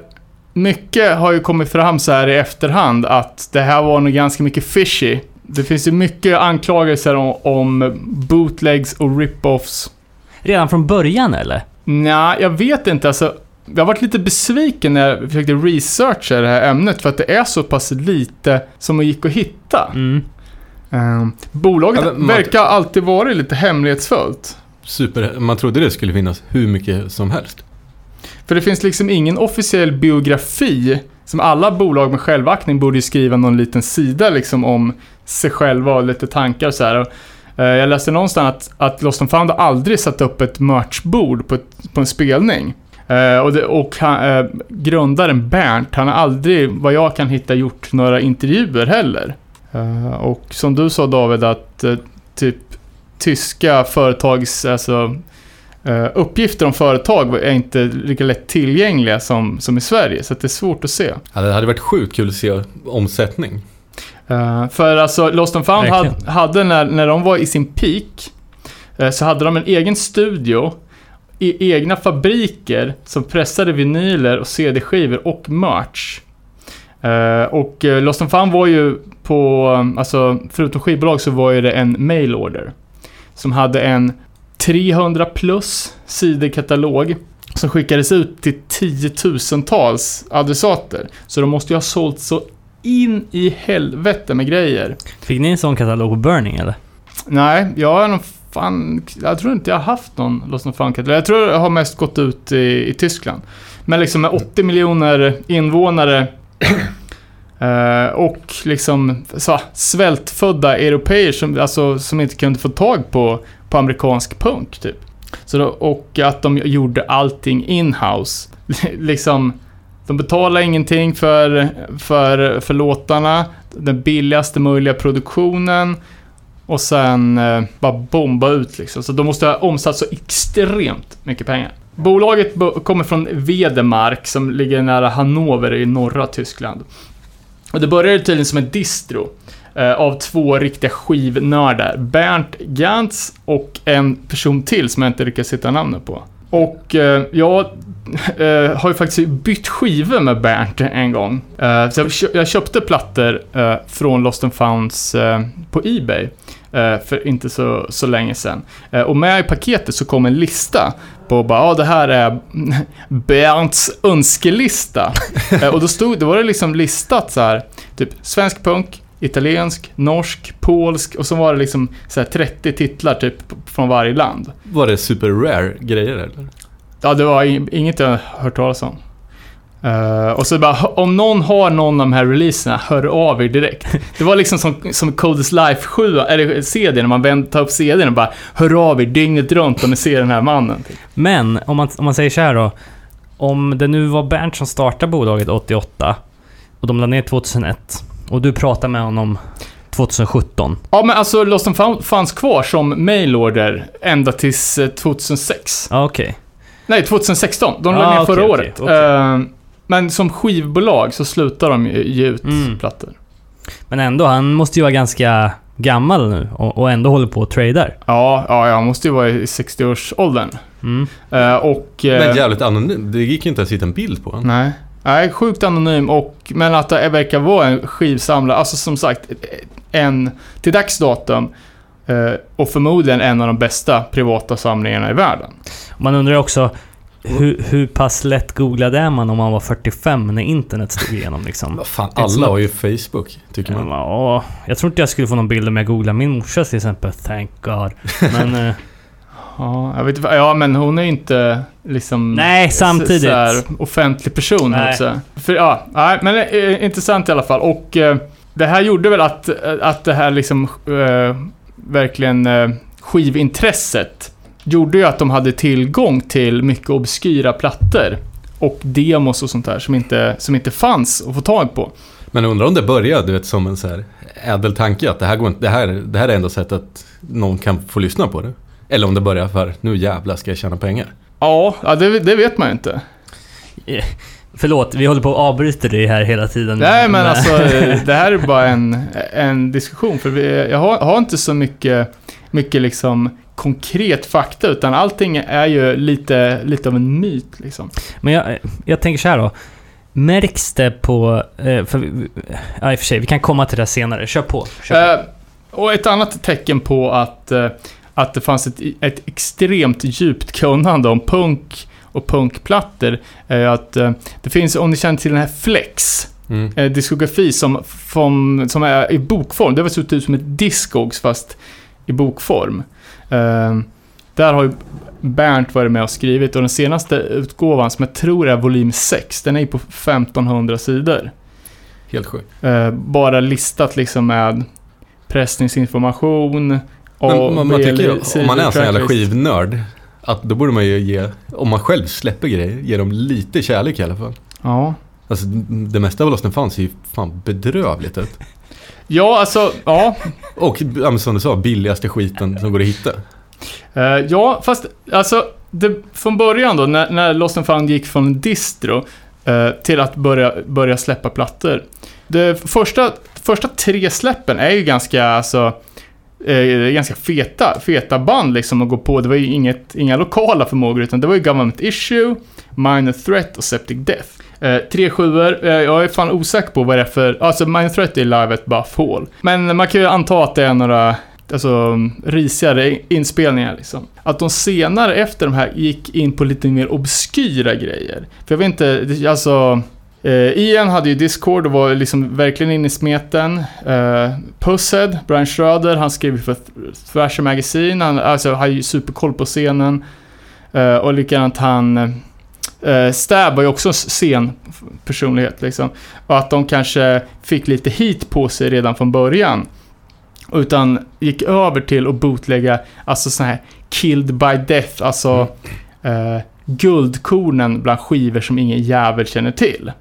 mycket har ju kommit fram så här i efterhand att det här var nog ganska mycket fishy. Det finns ju mycket anklagelser om, om bootlegs och rip-offs. Redan från början eller? Nej, jag vet inte. Alltså, jag har varit lite besviken när jag försökte researcha det här ämnet för att det är så pass lite som det gick att hitta. Mm. Um, bolaget ja, men, verkar man... alltid vara lite hemlighetsfullt. Super, man trodde det skulle finnas hur mycket som helst. För det finns liksom ingen officiell biografi, som alla bolag med självaktning borde skriva någon liten sida liksom om sig själva och lite tankar och så här. Jag läste någonstans att, att Lost and Found aldrig satt upp ett merchbord på, ett, på en spelning. Och, det, och han, grundaren Bernt, han har aldrig, vad jag kan hitta, gjort några intervjuer heller. Och som du sa David, att typ tyska företags... Alltså, Uh, uppgifter om företag är inte lika lätt tillgängliga som, som i Sverige, så att det är svårt att se. Ja, det hade varit sjukt kul att se omsättning. Uh, för alltså Lost and Found had, hade när, när de var i sin peak uh, så hade de en egen studio, i, egna fabriker som pressade vinyler och C D-skivor och merch. Uh, och uh, Lost and Found var ju på, um, alltså förutom skivbolag så var ju det en mailorder som hade en trehundra plus sidekatalog som skickades ut till tiotusentals adressater. Så de måste ju ha sålt så in i helvete med grejer. Fick ni en sån katalog på Burning eller? Nej, jag har någon fan... Jag tror inte jag har haft någon Lost and Found-katalog. Jag tror jag har mest gått ut i, i Tyskland. Men liksom med åttio miljoner invånare och liksom så, svältfödda europeer som, alltså, som inte kunde få tag på på amerikansk punk typ. Så då, och att de gjorde allting in-house. Liksom, de betalade ingenting för, för, för låtarna, den billigaste möjliga produktionen och sen eh, bara bomba ut liksom. Så de måste ha omsatt så extremt mycket pengar. Bolaget bo- kommer från Wedemark som ligger nära Hannover i norra Tyskland. Och det började tydligen som en distro av två riktiga skivnördar, Bernt Gantz och en person till som jag inte lyckas hitta namnet på. Och eh, jag eh, har ju faktiskt bytt skivor med Bernt en gång. Eh, så jag, köpt, jag köpte plattor eh, från Lost and Founds eh, på eBay eh, för inte så, så länge sedan. Eh, och med i paketet så kom en lista på bara, ja ah, det här är Bernts önskelista. eh, och då stod, det var det liksom listat så här, typ svensk punk, italiensk, norsk, polsk och så var det liksom så här trettio titlar typ från varje land. Var det super rare grejer eller? Ja, det var inget jag hört talas om. Uh, och så bara, om någon har någon av de här releaserna, hör av er direkt. Det var liksom som, som Coldest Life sju, eller C D, när man vänder, tar upp C D och bara, hör av er dygnet runt om ni ser den här mannen. Men om man, om man säger så här då, om det nu var Bernt som startade bolaget åttioåtta och de lade ner tjugohundraett och du pratar med honom tjugosjutton. Ja, men alltså Lost and Found fanns kvar som mailorder ända tills tjugohundrasex. Ah, okej. Okay. Nej, tjugosexton. De ah, lade ner förra okay, året. Okay, okay. Uh, men som skivbolag så slutar de ge ut mm. plattor. Men ändå, han måste ju vara ganska gammal nu och, och ändå håller på och tradar. Ja, ja, han måste ju vara i sextioårsåldern. Mm. Uh, och, uh, men jävligt anonym. Det gick ju inte att hitta en bild på honom. Nej. Nej, sjukt anonym, och, men att det verkar vara en skivsamlare. Alltså som sagt, en, till dags datum eh, och förmodligen en av de bästa privata samlingarna i världen. Man undrar också, hur, hur pass lätt googlade är man om man var fyrtiofem när internet stod igenom? Liksom? Fan, alla har ju Facebook, tycker man. Ja, jag tror inte jag skulle få någon bild om jag googlade min morsa till exempel, thank god. Men... Eh, Ja, jag vet, ja, men hon är inte liksom... Nej, samtidigt. Så här, offentlig person. Nej. Också. För, ja, nej, men det är intressant i alla fall. Och eh, det här gjorde väl att, att det här liksom äh, verkligen äh, skivintresset gjorde ju att de hade tillgång till mycket obskyra plattor och demos och sånt där som inte, som inte fanns att få tag på. Men undrar om det började, du vet, som en så här ädel tanke att det här, går inte, det, här, det här är enda sättet att någon kan få lyssna på det. Eller om det börjar för, nu jävla ska jag tjäna pengar. Ja, det, det vet man ju inte. Yeah. Förlåt, vi håller på att avbryta det här hela tiden. Nej, men alltså, det här är bara en, en diskussion. För vi, jag har, har inte så mycket, mycket liksom konkret fakta, utan allting är ju lite, lite av en myt. Liksom. Men jag, jag tänker så här då. Märks det på... För, ja, i och för sig, vi kan komma till det senare. Kör på. Kör på. Eh, och ett annat tecken på att, att det fanns ett, ett extremt djupt kunnande om punk... och punkplattor är att det finns, om ni känner till den här Flex mm. diskografi som, som, som är i bokform, det har sett ut som ett Discogs fast i bokform, uh, där har ju Bernt varit med och skrivit, och den senaste utgåvan som jag tror är volym sex, den är på femtonhundra sidor. Helt sjukt. Uh, bara listat liksom med pressningsinformation och man, man tycker, om man är en sån jävla skivnörd att då borde man ju ge, om man själv släpper grejer, ge dem lite kärlek i alla fall. Ja. Alltså det mesta av Lost and Found ser ju fan bedrövligt ut. Ja, alltså, ja. Och som du sa, billigaste skiten som går att hitta. Uh, ja, fast alltså det, från början då, när, när Lost and Found gick från distro uh, till att börja, börja släppa plattor. De första, första tre släppen är ju ganska, alltså... Eh, ganska feta, feta band liksom att gå på. Det var ju inget, inga lokala förmågor, utan det var ju Government Issue, Minor Threat och Septic Death. eh, Tre sjuor, eh, jag är fan osäker på vad det är för. Alltså Minor Threat är live at Buff Hall, men man kan ju anta att det är några, alltså, risigare inspelningar liksom. Att de senare efter de här gick in på lite mer obskyra grejer. För jag vet inte, alltså Eh, Ian hade ju Discord och var liksom verkligen inne i smeten. eh, Pussed, Brian Schroeder, han skrev för Thrasher Magazine, han alltså, har ju superkoll på scenen. eh, Och likadant han eh, Stab var ju också en scenpersonlighet liksom. Och att de kanske fick lite hit på sig redan från början, utan gick över till att bootlägga, alltså sån här Killed by Death, alltså eh, guldkornen bland skivor som ingen jävel känner till.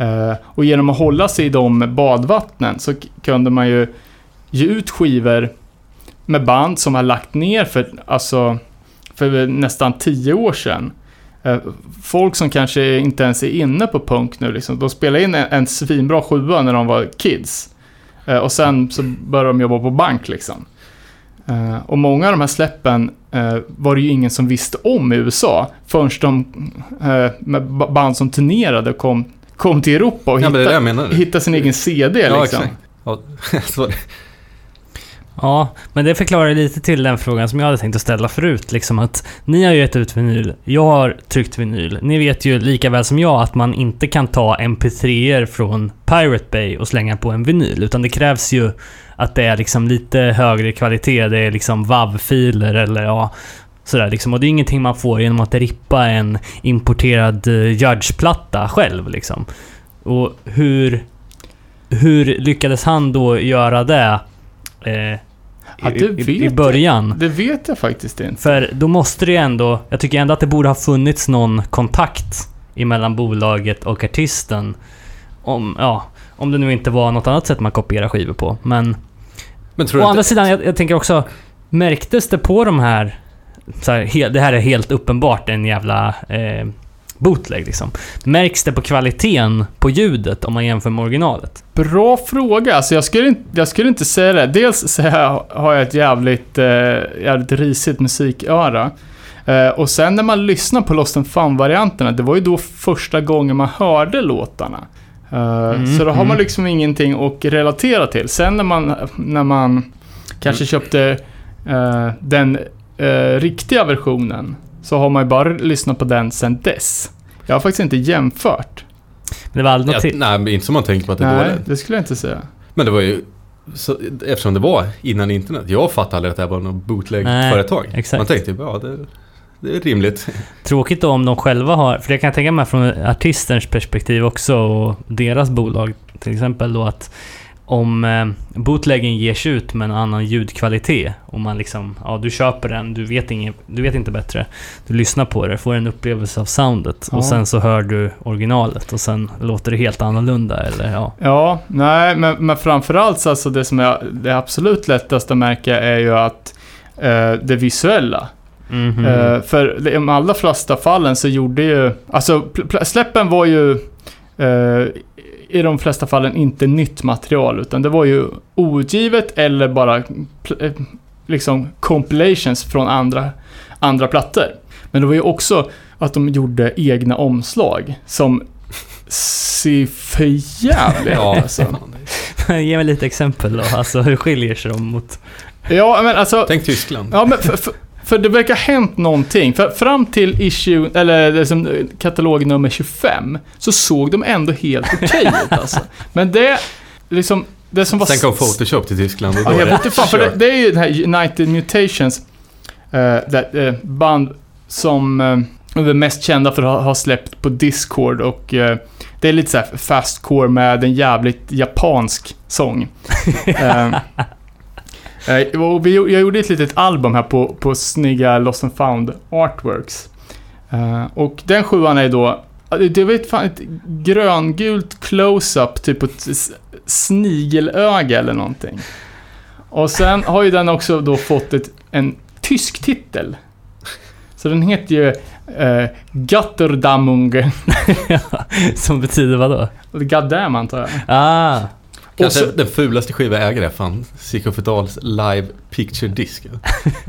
Uh, och genom att hålla sig i de badvattnen så k- kunde man ju ge ut skivor med band som har lagt ner för, alltså, för nästan tio år sedan. Uh, folk som kanske inte ens är inne på punk nu liksom, de spelade in en, en svinbra sjua när de var kids. Uh, och sen så började de jobba på bank liksom. Uh, och många av de här släppen uh, var det ju ingen som visste om i U S A förrän de uh, med band som turnerade kom kom till Europa och ja, hittade hitta sin egen C D. Ja, liksom. Ja, ja, men det förklarar lite till den frågan som jag hade tänkt att ställa förut. Liksom att ni har ju gett ut vinyl, jag har tryckt vinyl. Ni vet ju lika väl som jag att man inte kan ta M P tre-er från Pirate Bay och slänga på en vinyl. Utan det krävs ju att det är liksom lite högre kvalitet. Det är liksom W A V-filer eller ja... Sådär, liksom. Och det är ingenting man får genom att rippa en importerad uh, judgeplatta själv liksom. Och hur hur lyckades han då göra det eh, ja, det i, vet i början? Jag, det vet jag faktiskt inte. För då måste det ändå, jag tycker ändå att det borde ha funnits någon kontakt emellan bolaget och artisten, om, ja, om det nu inte var något annat sätt man kopierar skivor på. Men, Men tror å andra inte... sidan, jag, jag tänker också, märktes det på de här så här, det här är helt uppenbart en jävla eh, bootleg liksom. Märks det på kvaliteten på ljudet om man jämför med originalet? Bra fråga, alltså jag skulle inte, jag skulle inte säga det. Dels så här, har jag ett jävligt, eh, jävligt risigt musiköra, eh, och sen när man lyssnar på Lost and Found-varianterna, det var ju då första gången man hörde låtarna, eh, mm, så då har man liksom mm. ingenting att relatera till. Sen när man, när man kanske köpte eh, den Uh, riktiga versionen, så har man ju bara lyssnat på den sen dess. Jag har faktiskt inte jämfört. Men det var aldrig något till. Nej, men inte som man tänkt på att det nej, dåligt. Det skulle jag inte säga. Men det var ju så, eftersom det var innan internet, jag fattade aldrig att det här var något bootleg företag. Exakt. Man tänkte ju, ja, det, det är rimligt. Tråkigt då om de själva har, för det kan jag tänka mig från artistens perspektiv också och deras bolag till exempel då, att om eh, bootleggen ges ut med en annan ljudkvalitet och man liksom, ja, du köper den, du vet, inget, du vet inte bättre, du lyssnar på det, får en upplevelse av soundet, ja. Och sen så hör du originalet och sen låter det helt annorlunda, eller ja. Ja, nej, men, men framförallt alltså det som är det absolut lättaste att märka är ju att eh, det visuella. Mm-hmm. Eh, för i de allra flesta fallen så gjorde ju, alltså pl- släppen var ju eh, i de flesta fallen inte nytt material, utan det var ju outgivet eller bara pl- liksom compilations från andra, andra plattor. Men det var ju också att de gjorde egna omslag som ser för jävligt. Ja, alltså. Ge mig lite exempel då, alltså, hur skiljer sig de mot? Ja, men alltså, tänk Tyskland. Ja, men för, för, för det verkar hänt någonting. För fram till issue, eller liksom katalog nummer tjugofem, så såg de ändå helt okej ut, alltså. Men det liksom det som var sen kom Photoshop till Tyskland och ja, jag vet inte fan, för det, det är ju den här United Mutations, uh, that, uh, band som uh, är mest kända för att ha släppt på Discord, och uh, det är lite så här fastcore med en jävligt japansk sång. uh, Och vi, jag gjorde ett litet album här på, på snygga Lost and Found artworks. Uh, och den sjuan är då, det var ett, fan, ett gröngult close-up, typ ett snigelöga eller någonting. Och sen har ju den också då fått ett, en tysk titel. Så den heter ju uh, Götterdamung. Som betyder vad då? Goddamn, antar jag. Ah. Kanske så, den fulaste skiva jag äger, fan, Sikofedals live picture disc.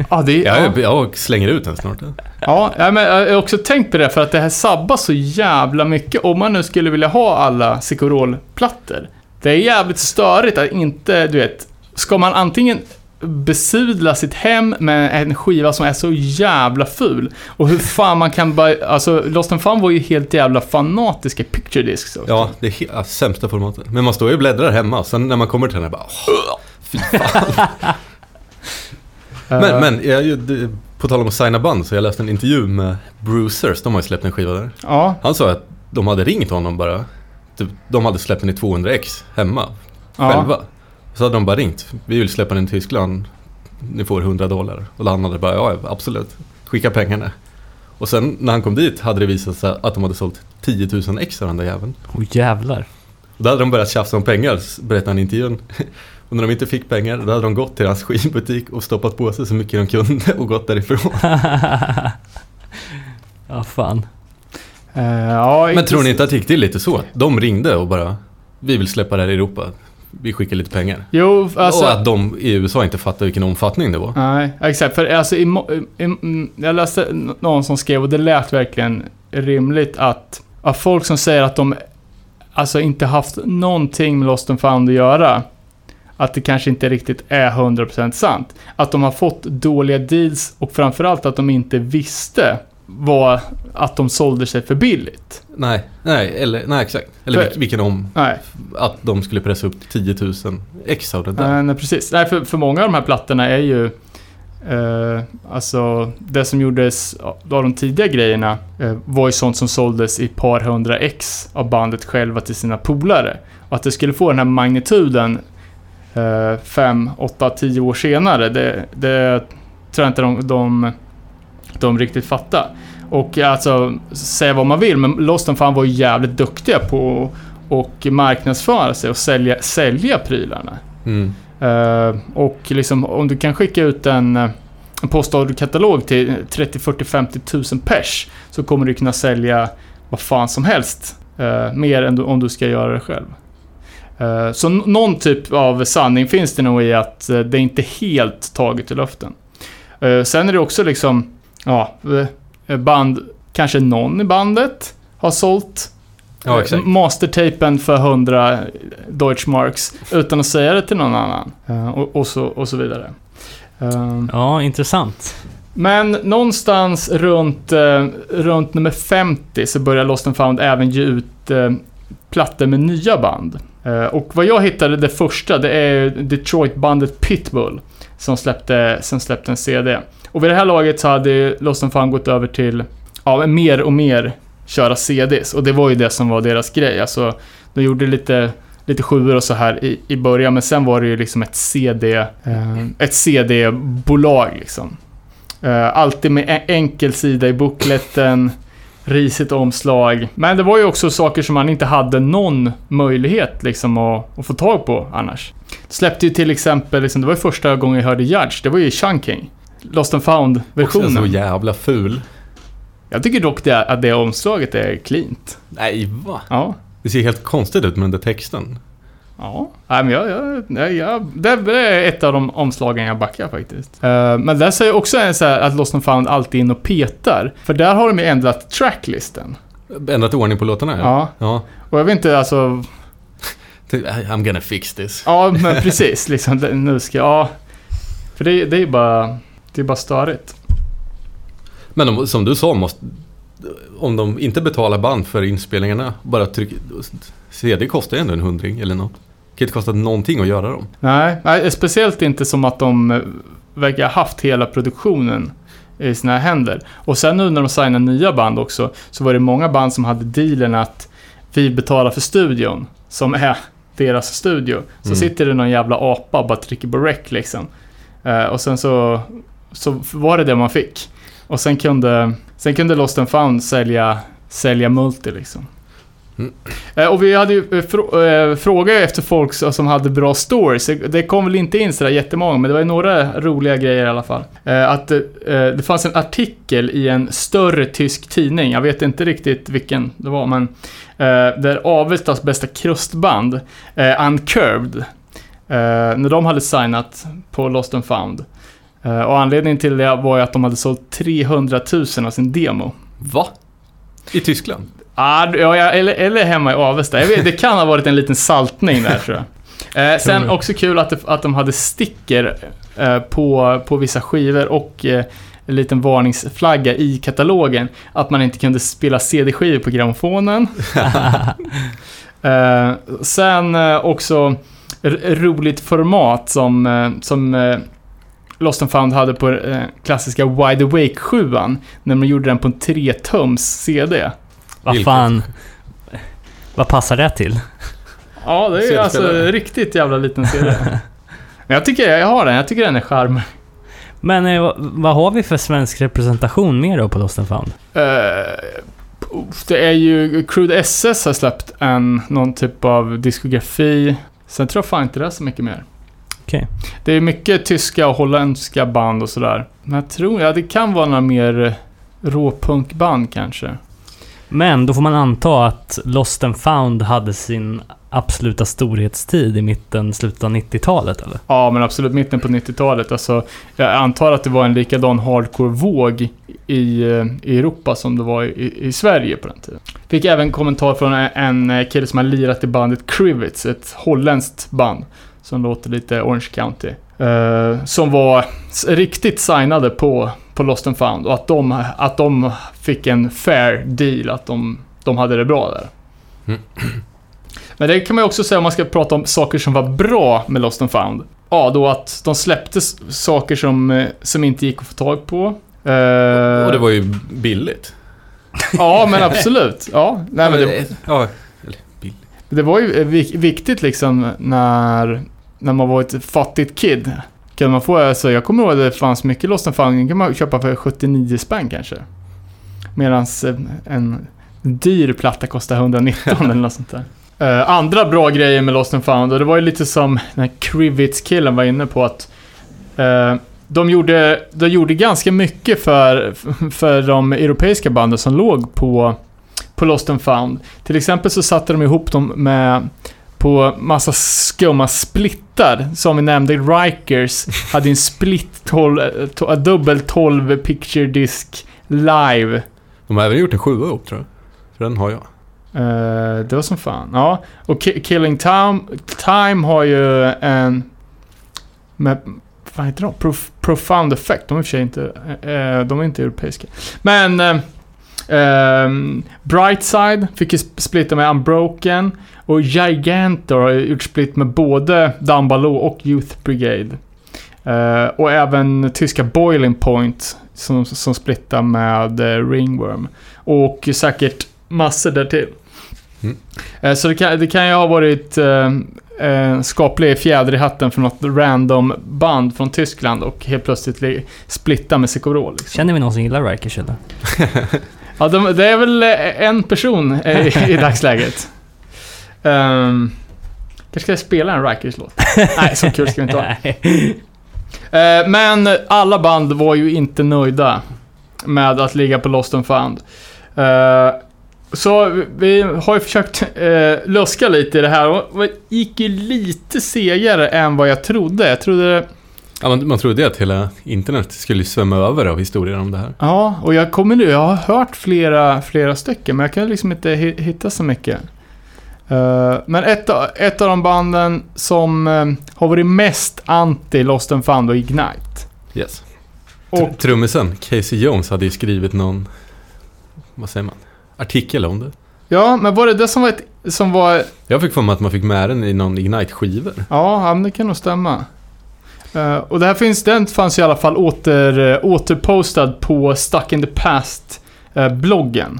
Ja, det är, jag, ja. jag slänger ut den snart. Ja, men jag har också tänkt på det, för att det här sabbar så jävla mycket. Om man nu skulle vilja ha alla Sikorol-plattor, det är jävligt störigt att inte, du vet, ska man antingen besudla sitt hem med en skiva som är så jävla ful, och hur fan man kan bara, alltså Lost and Found var ju helt jävla fanatiska picture discs också. Ja, det är he- sämsta formatet. Men man står ju och bläddrar hemma, sen när man kommer till den här bara fy fan. men, men jag, på tal om att signa band, så jag läste en intervju med Brucers, de har ju släppt en skiva där. Ja. Han sa att de hade ringt honom bara, de hade släppt den i tvåhundra x hemma själva. Ja. Så hade de bara ringt. Vi vill släppa den till Tyskland. Ni får hundra dollar. Och då hade bara, ja, absolut. Skicka pengarna. Och sen när han kom dit hade det visat sig att de hade sålt tio tusen extra den där jäveln. Åh, jävlar. Och då hade de börjat tjafsa om pengar, berättade han i intervjun. Och när de inte fick pengar, då hade de gått till hans skivbutik och stoppat på sig så mycket de kunde och gått därifrån. Ja, fan. Uh, ja, Men inte... tror ni inte att det gick till lite så? De ringde och bara, vi vill släppa det här i Europa. Vi skickar lite pengar. Jo, alltså, och att de i U S A inte fattar vilken omfattning det var. Nej, exakt. För alltså, i, i, jag läste någon som skrev, och det lät verkligen rimligt, att, att folk som säger att de alltså inte haft någonting med Lost and Found att göra, att det kanske inte riktigt är hundra procent sant. Att de har fått dåliga deals, och framförallt att de inte visste var att de sålde sig för billigt. Nej, nej, eller, nej exakt. Eller för, vilken om nej. Att de skulle pressa upp tio tusen ex av det där. Nej, nej precis. Nej, för, för många av de här plattorna är ju eh, alltså det som gjordes av de tidiga grejerna eh, var ju sånt som såldes i par hundra ex av bandet själva till sina polare. Och att det skulle få den här magnituden eh, fem, åtta, tio år senare, det, det tror jag inte de... de de riktigt fatta. Och alltså, säga vad man vill, men Lost and Found var ju jävligt duktiga på och marknadsföra sig och sälja, sälja prylarna. Mm. Uh, och liksom, om du kan skicka ut en, en postorderkatalog till trettio, fyrtio, femtio tusen pers, så kommer du kunna sälja vad fan som helst. Uh, mer än du, om du ska göra det själv. Uh, så n- någon typ av sanning finns det nog i att uh, det är inte helt taget i luften. Uh, sen är det också liksom, ja, band, kanske någon i bandet har sålt ja, mastertapen för hundra Deutschmarks utan att säga det till någon annan och, och, så, och så vidare. Ja, intressant. Men någonstans runt, runt nummer femtio så börjar Lost and Found även ge ut plattor med nya band. Och vad jag hittade det första, det är Detroit-bandet Pitbull som släppte, som släppte en C D. Och vid det här laget så hade Lost and Found gått över till ja, mer och mer köra C Ds. Och det var ju det som var deras grej. Alltså, de gjorde lite, lite sjuor och så här i, i början, men sen var det ju liksom ett C D eh, ett C D-bolag liksom. Eh, alltid med enkel sida i bokletten, risigt omslag. Men det var ju också saker som man inte hade någon möjlighet liksom att, att få tag på annars. Släppte ju till exempel liksom, det var ju första gången jag hörde Judge, det var ju Chunking, Lost and Found-versionen. Också så jävla ful. Jag tycker dock det, att det omslaget är cleant. Nej, va? Ja. Det ser helt konstigt ut med den där texten. Ja, nej, men jag, jag, jag, det är ett av de omslagen jag backar faktiskt. uh, Men där säger jag också en så här, att Lost and Found alltid in och petar. För där har de ju ändrat tracklisten. Ändrat ordning på låtarna? Ja, ja. ja. Och jag vet inte, alltså I'm gonna fix this. Ja, men precis liksom, nu ska, ja. För det, det är ju bara, det är bara störigt. Men om, som du sa, måste, om de inte betalar band för inspelningarna, bara tryck, C D kostar ju ändå en hundring eller något. Det kan inte kosta någonting att göra dem. Nej, nej, speciellt inte som att de verkar ha haft hela produktionen i sina händer. Och sen nu när de signar nya band också, så var det många band som hade dealen att vi betalar för studion, som är deras studio. Så mm. sitter det någon jävla apa och bara trycker på rec liksom. Uh, och sen så, så var det det man fick. Och sen kunde, sen kunde Lost and Found sälja, sälja multi liksom. Mm. Eh, och vi hade ju frå, eh, frågat efter folk som hade bra stories. Det kom väl inte in sådär jättemånga, men det var ju några roliga grejer i alla fall. Eh, att eh, det fanns en artikel i en större tysk tidning, jag vet inte riktigt vilken det var, men eh, där Avestas bästa krustband, eh, Uncurved, eh, när de hade signat på Lost and Found. Och anledningen till det var ju att de hade sålt trehundratusen av sin demo. Va? I Tyskland? Ah, ja, eller, eller hemma i Avesta. Jag vet, det kan ha varit en liten saltning där, tror jag. Eh, sen också kul att, det, att de hade sticker eh, på, på vissa skivor och eh, en liten varningsflagga i katalogen. Att man inte kunde spela C D-skivor på grammofonen. eh, sen eh, också r- roligt format som... Eh, som eh, Lost and Found hade på eh, klassiska Wide Awake sjuan, när man gjorde den på en tre-tums C D. Vad fan, vad passar det till? Ja, det är ju alltså riktigt jävla liten C D. Men jag tycker jag har den, jag tycker den är charm. Men eh, vad har vi för svensk representation mer då på Lost and Found? Eh, det är ju Crude S S har släppt en, någon typ av diskografi. Sen tror jag fan inte det är så mycket mer. Okay. Det är mycket tyska och holländska band och sådär. Men jag tror, ja, det kan vara några mer råpunkband kanske. Men då får man anta att Lost and Found hade sin absoluta storhetstid i mitten, slutet av nittiotalet, eller? Ja, men absolut mitten på nittiotalet. Alltså, jag antar att det var en likadan hardcore-våg i, i Europa som det var i, i Sverige på den tiden. Fick även kommentar från en kille som har lirat i bandet Crivits, ett holländskt band som låter lite Orange County, eh, som var riktigt signade på, på Lost and Found, och att de, att de fick en fair deal, att de, de hade det bra där. Mm. Men det kan man ju också säga om man ska prata om saker som var bra med Lost and Found. Ja, då att de släppte saker som, som inte gick att få tag på. Eh, och det var ju billigt. Ja, men absolut. Ja, nej, men det, ja. Det var ju viktigt liksom när, när man var ett fattigt kid. Kan man få, alltså, jag kommer ihåg att det fanns mycket Lost and Found, kan man köpa för sjuttionio spänn kanske. Medan en dyr platta kostar etthundranitton eller något sånt där. Uh, andra bra grejer med Lost and Found, och det var ju lite som den här Crivits-killen var inne på, att uh, de, gjorde, de gjorde ganska mycket för, för de europeiska banden som låg på på Lost and Found. Till exempel så satte de ihop dem med på massa skumma splittar. Som vi nämnde, Rikers hade en split tolv, dubbel tolv picture disc live. De har även gjort en sjua upp, tror jag. För den har jag. Uh, det var som fan. Ja, och K- Killing Time, Time har ju en med, vad heter de? Prof- Profound Effect. De är i och för sig inte uh, de är inte europeiska. Men uh, Um, Brightside fick ju splitta med Unbroken, och Gigantor har gjort split med både Dambaloo och Youth Brigade, uh, och även tyska Boiling Point som, som splittar med uh, Ringworm, och säkert massor där till. Mm. Så det kan, det kan ju ha varit eh, skaplig fjäder i hatten för något random band från Tyskland och helt plötsligt splitta med Psykorol liksom. Känner vi någon som gillar Rikers eller? Ja, de, det är väl en person i, i dagsläget. um, Kanske ska jag spela en Rikers-låt? Nej, så kul ska vi inte ha. uh, Men alla band var ju inte nöjda med att ligga på Lost and Found. uh, Så vi har ju försökt uh, luska lite i det här. Och det gick ju lite segare än vad jag trodde. Jag trodde Ja, man, man trodde att hela internet skulle svämma över av historier om det här. Ja, och jag kommer nu, jag har hört flera, flera stycken, men jag kan liksom inte hitta så mycket. Uh, men ett, ett av de banden som uh, har varit mest anti Lost and Found och Ignite. Yes. Och trummisen Casey Jones hade ju skrivit någon, vad säger man, artikel om det. Ja, men var det det som var, ett, som var... Jag fick för mig att man fick med den i någon Ignite-skivor. Ja, det kan nog stämma. Uh, och det här finns, den fanns i alla fall åter, uh, återpostad på Stuck in the Past uh, bloggen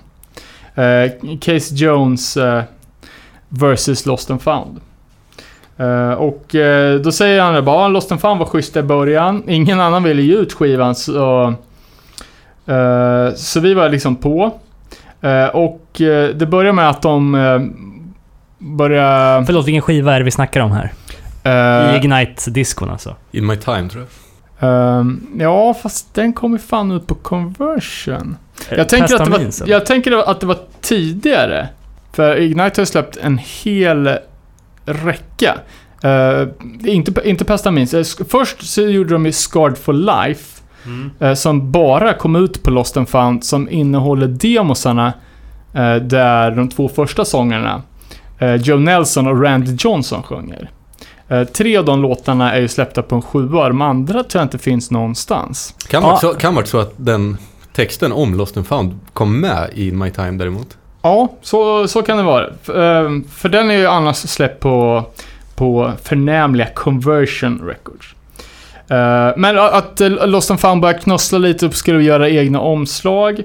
uh, Case Jones uh, versus Lost and Found. uh, Och uh, då säger han bara, Lost and Found var schysst i början. Ingen annan ville ge ut skivan. Så, uh, så vi var liksom på. uh, Och uh, det börjar med att de uh, börjar... Förlåt, vilken skiva är det vi snackar om här? I Ignite-diskon alltså. In My Time, tror jag. Um, ja, fast den kom ju fan ut på Conversion. Jag tänker, att det, var, jag tänker att det var tidigare. För Ignite har släppt en hel räcka. Uh, inte inte Pestamins. Först så gjorde de ju Scarred for Life. Mm. Uh, som bara kom ut på Lost and Found. Som innehåller demosarna. Uh, där de två första sångarna. Uh, Joe Nelson och Randy Johnson sjunger. Uh, tre av de låtarna är ju släppta på en sjua. De andra tror jag inte finns någonstans. Kan vara ah. så att den texten om Lost and Found kom med i My Time däremot. Ja, så, så kan det vara. uh, För den är ju annars släppt på, på förnämliga Conversion Records. uh, Men att uh, Lost and Found började knossla lite upp, skulle göra egna omslag.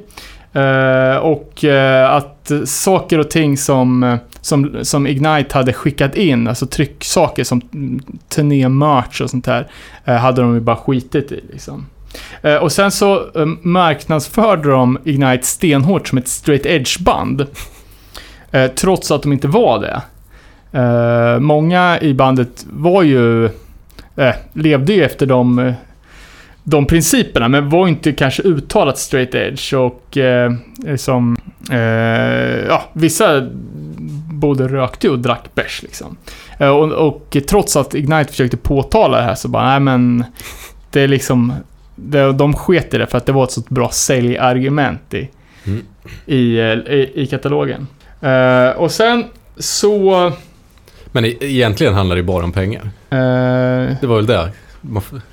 Uh, och uh, att saker och ting som, som, som Ignite hade skickat in, alltså trycksaker som turnémerch och sånt här, uh, hade de ju bara skitit i liksom. uh, Och sen så uh, marknadsförde de Ignite stenhårt som ett straight edge band, uh, trots att de inte var det. uh, Många i bandet var ju uh, levde ju efter de uh, de principerna, men var inte kanske uttalat straight edge. Och eh, som eh, ja, vissa både rökte och drack bärs liksom. eh, och, och trots att Ignite försökte påtala det här, så bara nej, men det är liksom det, de sket i det för att det var ett så bra säljargument i, mm. i, i, i katalogen. eh, Och sen så... Men egentligen handlar det bara om pengar. eh, Det var väl det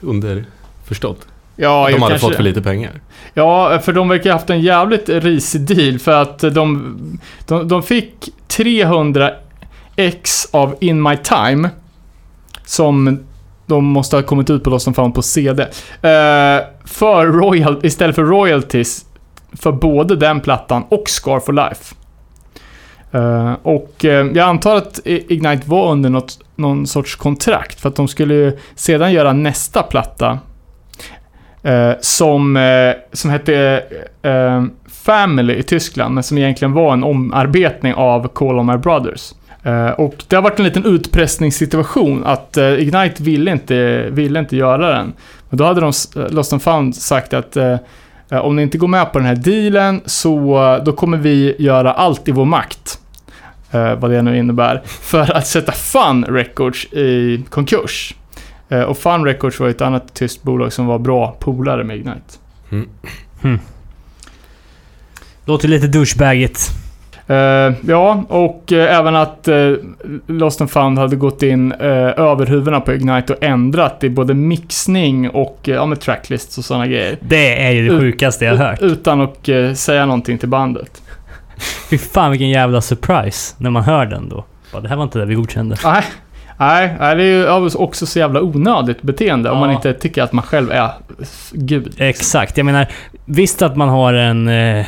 under... Förstått. Ja, de hade kanske fått för lite pengar. Ja, för de verkar ha haft en jävligt risig deal. För att de, de, de fick trehundra ex av In My Time, som de måste ha kommit ut på Lost and Found på C D, eh, för royal, istället för royalties för både den plattan och Scar for Life. Uh, och uh, jag antar att Ignite var under något, någon sorts kontrakt, för att de skulle sedan göra nästa platta uh, som, uh, som hette uh, Family i Tyskland, men som egentligen var en omarbetning av Call on My Brothers. uh, Och det har varit en liten utpressningssituation att uh, Ignite ville inte, ville inte göra den. Men då hade de, uh, Lost and Found, sagt att uh, om ni inte går med på den här dealen, så då kommer vi göra allt i vår makt, eh, vad det nu innebär, för att sätta Fun Records i konkurs. eh, Och Fun Records var ett annat tyskt bolag som var bra polare med Ignite. mm. Mm. Låter lite douchebagigt. eh, Ja, och eh, även att eh, Lost and Found hade gått in eh, över huvudena på Ignite och ändrat i både mixning och eh, ja, med tracklists och sådana grejer. Det är ju det sjukaste jag har hört. Utan att eh, säga någonting till bandet. Fy fan, vilken jävla surprise när man hör den då. Det här var inte det vi godkände. Nej, nej, det är ju också så jävla onödigt beteende, ja. Om man inte tycker att man själv är gud. Exakt, jag menar, visst att man har en... Eh,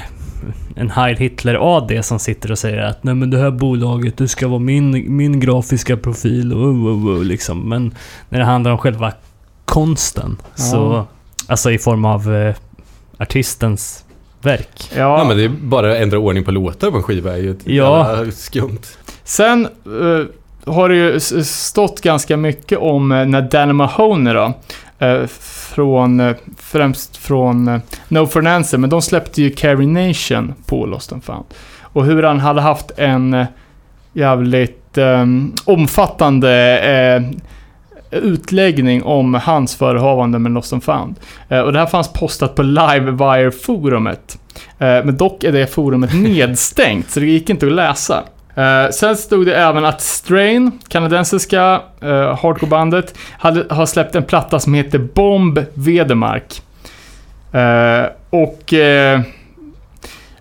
en Heil Hitler-A D som sitter och säger att nej men det här bolaget, du ska vara min, min grafiska profil och, och, och, liksom. Men när det handlar om själva konsten, ja. Så, alltså i form av eh, artistens verk. Ja. Ja, men det är bara att ändra ordning på låtar på en skiva är ju ja. skumt. Sen eh, har det ju stått ganska mycket om när Danne Mahoney då eh, från främst från eh, No For An Answer, men de släppte ju Carrie Nation på Lost and Found. Och hur han hade haft en eh, jävligt eh, omfattande eh, utläggning om hans förehavande med Lost and Found. Eh, och det här fanns postat på Livewire-forumet. Eh, men dock är det forumet nedstängt så det gick inte att läsa. Eh, sen stod det även att Strain, kanadensiska eh, hardcorebandet, hade, har släppt en platta som heter Bomb Vedemark. Eh, och eh,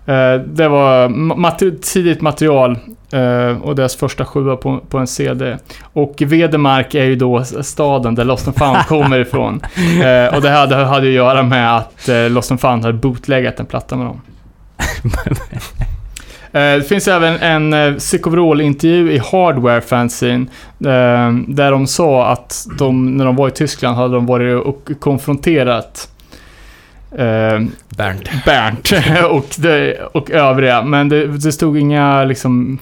eh, det var mat- tidigt material Uh, och deras första sjua på, på en C D. Och Vedemark är ju då staden där Lost and Found kommer ifrån. uh, Och det hade, hade ju att göra med att uh, Lost and Found hade bootläggat en platta med dem. uh, Det finns även en uh, Psykovrol-intervju i Hardware-fanzine uh, där de sa att de, när de var i Tyskland hade de varit och konfronterat Uh, Bernt, Bernt och, det, och övriga. Men det, det stod inga liksom,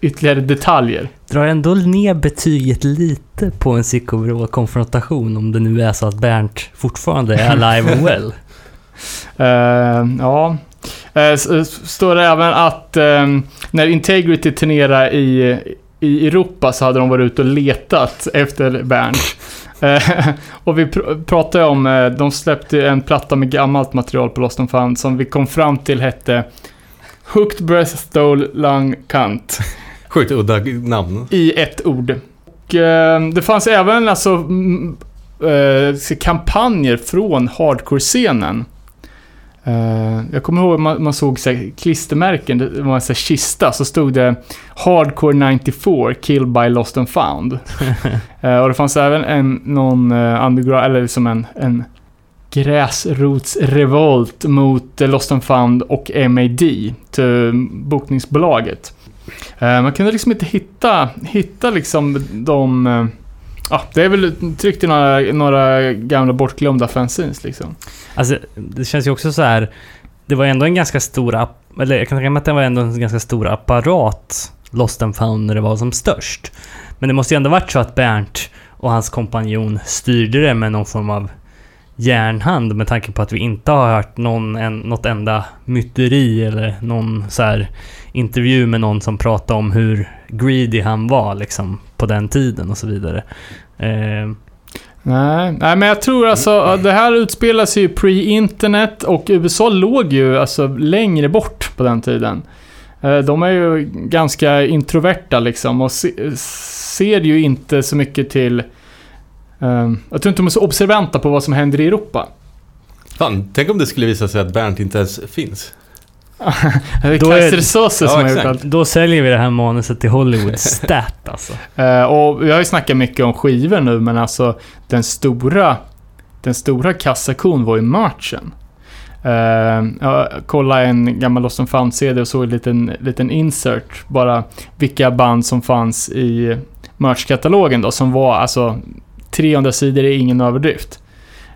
ytterligare detaljer. Drar ändå ner betyget lite på en psykovrå-konfrontation om det nu är så att Bernt fortfarande är alive and well. uh, Ja uh, står det även att uh, när Integrity turnerar i, i Europa så hade de varit ute och letat efter Bernt. Och vi pr- pratade om, de släppte en platta med gammalt material på Lost and Found som vi kom fram till hette Hooked Breath Stole Lung Cunt. Sjukt udda namn. I ett ord. Och, eh, det fanns även alltså, m- eh, kampanjer från hardcore-scenen. Eh, jag kommer ihåg att man, man såg så här, klistermärken, det var en så här, kista, så stod det Hardcore nittiofyra Killed by Lost and Found. eh, Och det fanns även en, någon eh, underground, eller liksom en, en gräsrotsrevolt mot eh, Lost and Found och M A D till bokningsbolaget. eh, Man kunde liksom inte hitta Hitta liksom de eh, Ja, det är väl tryckt i några, några gamla bortglömda fanzines liksom. Alltså, det känns ju också så här. Det var ändå en ganska stor app, eller jag kan tänka mig att det var ändå en ganska stor apparat Lost and Found när det var som störst. Men det måste ju ändå varit så att Bernt och hans kompanjon styrde det med någon form av järnhand, med tanke på att vi inte har hört någon, en, något enda myteri eller någon så här intervju med någon som pratade om hur greedy han var liksom på den tiden och så vidare. Eh. Nej, nej, men jag tror alltså det här utspelar sig ju pre-internet och U S A låg ju alltså längre bort på den tiden. De är ju ganska introverta liksom och se, ser ju inte så mycket till. Jag tror inte de är så observanta på vad som händer i Europa. Fan, tänk om det skulle visa sig att Bernt inte ens finns. Då, är, ja, då säljer vi det här manuset till Hollywood Stat alltså. uh, Och jag har ju snackat mycket om skivor nu, men alltså den stora den stora kassakon var ju merchen. Uh, jag kollade en gammal Lost and Found C D och såg en liten, liten insert, bara vilka band som fanns i merchkatalogen då, som var alltså trehundra sidor, är ingen överdrift.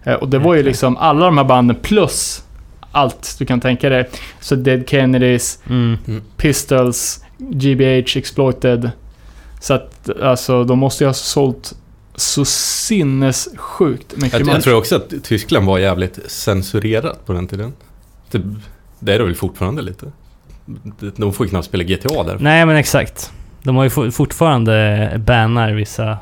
uh, Och det var ju liksom alla de här banden plus allt du kan tänka dig. Så Dead Kennedys, mm. Pistols, G B H, Exploited. Så att alltså, de måste ju ha sålt så sinnessjukt mycket. Jag, jag tror också att Tyskland var jävligt censurerat på den tiden. Typ, det är det väl fortfarande lite. De får ju knappt spela G T A där. Nej, men exakt. De har ju fortfarande bannar vissa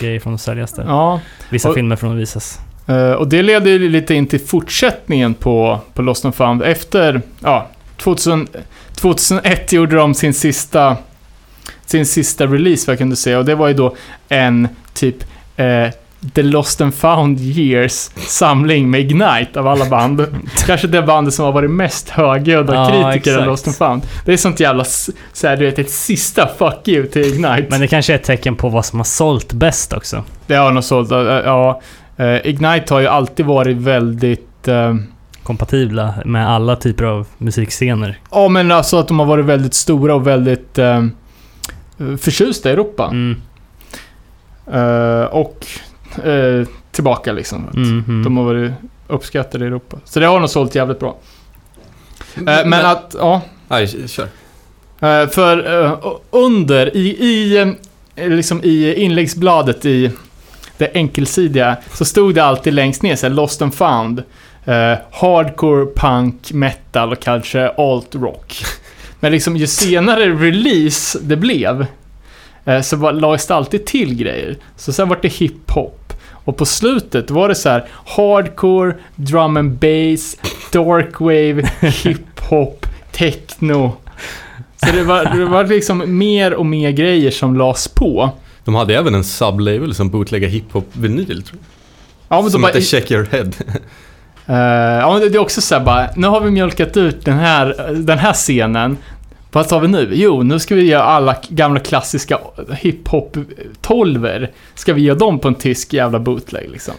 grejer från att säljas där. Ja. Vissa och filmer från att visas. Uh, och det ledde ju lite in till fortsättningen på, på Lost and Found. Efter ja, tjugohundra, tjugohundraett gjorde de sin sista, sin sista release, vad jag kunde säga. Och det var ju då en typ uh, The Lost and Found Years samling med Ignite av alla band. Kanske det bandet som har varit mest högljudda ja, kritiker exakt. Av Lost and Found. Det är sånt jävla så här, du vet, ett sista fuck you till Ignite. Men det kanske är ett tecken på vad som har sålt bäst också. Det har nog sålt, uh, uh, ja. Uh, Ignite har ju alltid varit väldigt uh, kompatibla med alla typer av musikscener. Ja, men alltså att de har varit väldigt stora och väldigt eh, förtjusta i Europa. Mm. Eh, och eh, tillbaka liksom. Mm-hmm. De har varit uppskattade i Europa. Så det har nog sålt jävligt bra. Eh, men, men att, ja. Nej, kör. Eh, för eh, under, i, i, liksom i inläggsbladet i det enkelsidiga så stod det alltid längst ner så här, Lost and Found, eh, hardcore, punk, metal och kanske alt-rock. Men liksom ju senare release det blev eh, så var, lades det alltid till grejer. Så sen var det hiphop. Och på slutet var det så här hardcore, drum and bass, darkwave, hiphop, techno. Så det var, det var liksom mer och mer grejer som lades på. De hade även en sublabel som bootlägga hiphop-vinyl, tror jag. Ja, men som heter Check Your Head. Uh, ja, men det är också så här bara, nu har vi mjölkat ut den här, den här scenen. Vad tar vi nu? Jo, nu ska vi göra alla gamla klassiska hiphop-tolver. Ska vi göra dem på en tysk jävla bootleg, liksom.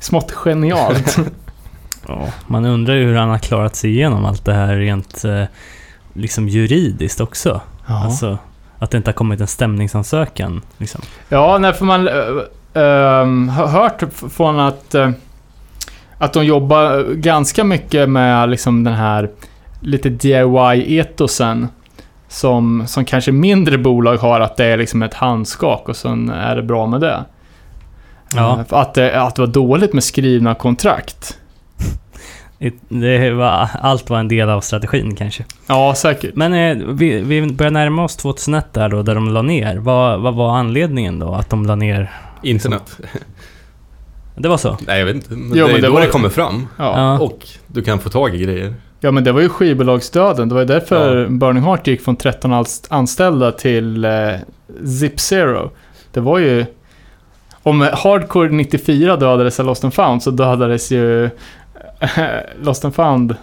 Smått genialt. Ja, man undrar ju hur han har klarat sig igenom allt det här rent liksom juridiskt också. Ja. Alltså... att det inte har kommit en stämningsansökan liksom. Ja, nej, för man äh, äh, hört från att äh, att de jobbar ganska mycket med liksom den här lite D I Y-etosen som, som kanske mindre bolag har, att det är liksom ett handskak och sen är det bra med det. Ja. Äh, att, det att det var dåligt med skrivna kontrakt. Det var, allt var en del av strategin kanske. Ja, säkert. Men eh, vi, vi börjar närma oss tjugohundraett där, då, där de la ner. Vad, vad var anledningen då att de la ner? Internet. Det var så? Nej, jag vet inte. Men jo, det, men det var det kommer fram. Ja. Och du kan få tag i grejer. Ja, men det var ju skivbolagsstöden. Det var ju därför ja. Burning Heart gick från tretton anställda till eh, Zip Zero. Det var ju... Om Hardcore nittiofyra dödades av Lost and Found, så dödades ju... Lost and Found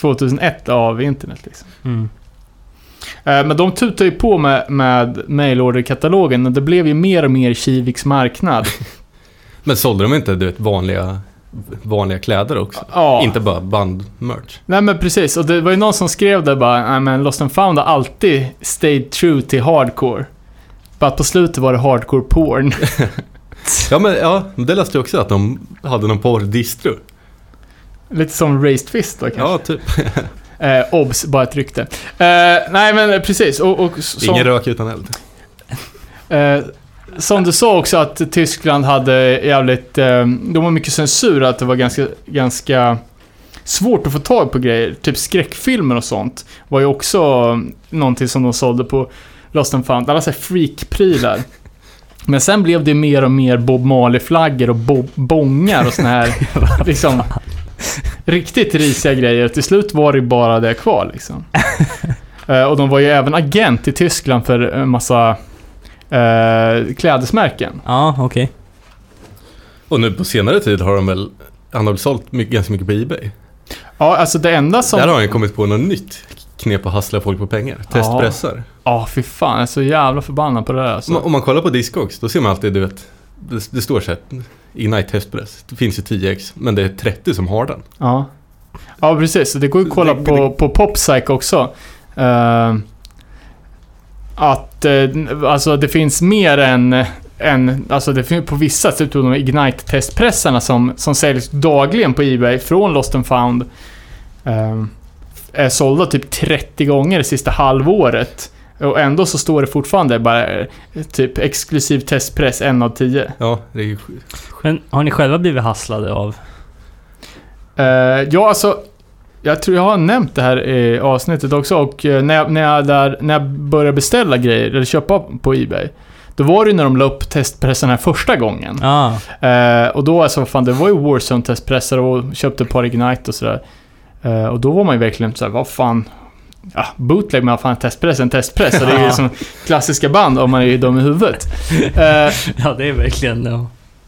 tjugohundraett av internet liksom. Mm. Men de tutar ju på med, med mailorderkatalogen, och det blev ju mer och mer Kiviks marknad. Men sålde de inte, du vet, vanliga, vanliga kläder också? Ja. Inte bara bandmerch. Nej, men precis, och det var ju någon som skrev där bara, nej, men Lost and Found har alltid stayed true till hardcore. Bara på slutet var det hardcore porn. Ja, men ja, det läste jag också, att de hade någon porrdistro. Lite som Raised Fist då, kanske. Ja, typ. eh, obs, bara ett rykte. Eh, nej, men precis. Och, och, som, ingen rök utan eld. Eh, som du sa också, att Tyskland hade jävligt... Eh, de var mycket censur, att det var ganska, ganska svårt att få tag på grejer. Typ skräckfilmer och sånt var ju också någonting som de sålde på Lost and Found. Alla så här freak-prylar. Men sen blev det mer och mer Bob Marley-flaggor och bo- bongar och såna här liksom, riktigt risiga grejer. Till slut var det bara det kvar liksom. uh, och de var ju även agent i Tyskland för en massa uh, klädesmärken. Ja, okej. Okay. Och nu på senare tid har de väl, han har väl sålt mycket, ganska mycket på eBay. Ja, alltså det enda som... Där har han kommit på något nytt knep att hassla folk på pengar. Testpressar. Ja, oh, fy fan. Jag är så jävla förbannad på det här. Alltså. Om man kollar på Discogs, då ser man alltid, du vet, det, det står så här, Ignite testpress. Det finns ju tio x, men det är trettio som har den. Ja, ja precis. Det går ju att kolla det, på, det, det... på PopPsych också. Uh, att uh, alltså det finns mer än... En, alltså det finns på vissa typ de Ignite-testpressarna som, som säljs dagligen på eBay från Lost and Found um, är sålda typ trettio gånger det sista halvåret, och ändå så står det fortfarande bara typ exklusiv testpress en av tio. Ja, det är ju sjukt. Men har ni själva blivit hasslade av? Uh, ja, alltså jag tror jag har nämnt det här i avsnittet också, och när jag, när jag, där, när jag börjar beställa grejer eller köpa på eBay, då var det ju när de la upp testpressen här första gången. Ah. Eh, och då alltså, fan, det var ju Warzone testpressar och köpte ett par Ignite och sådär. Eh, och då var man ju verkligen så här, vad fan, ja, bootleg, men fan, testpress, en testpress. Och det är ju som klassiska band om man är dem i huvudet. Eh, ja, det är verkligen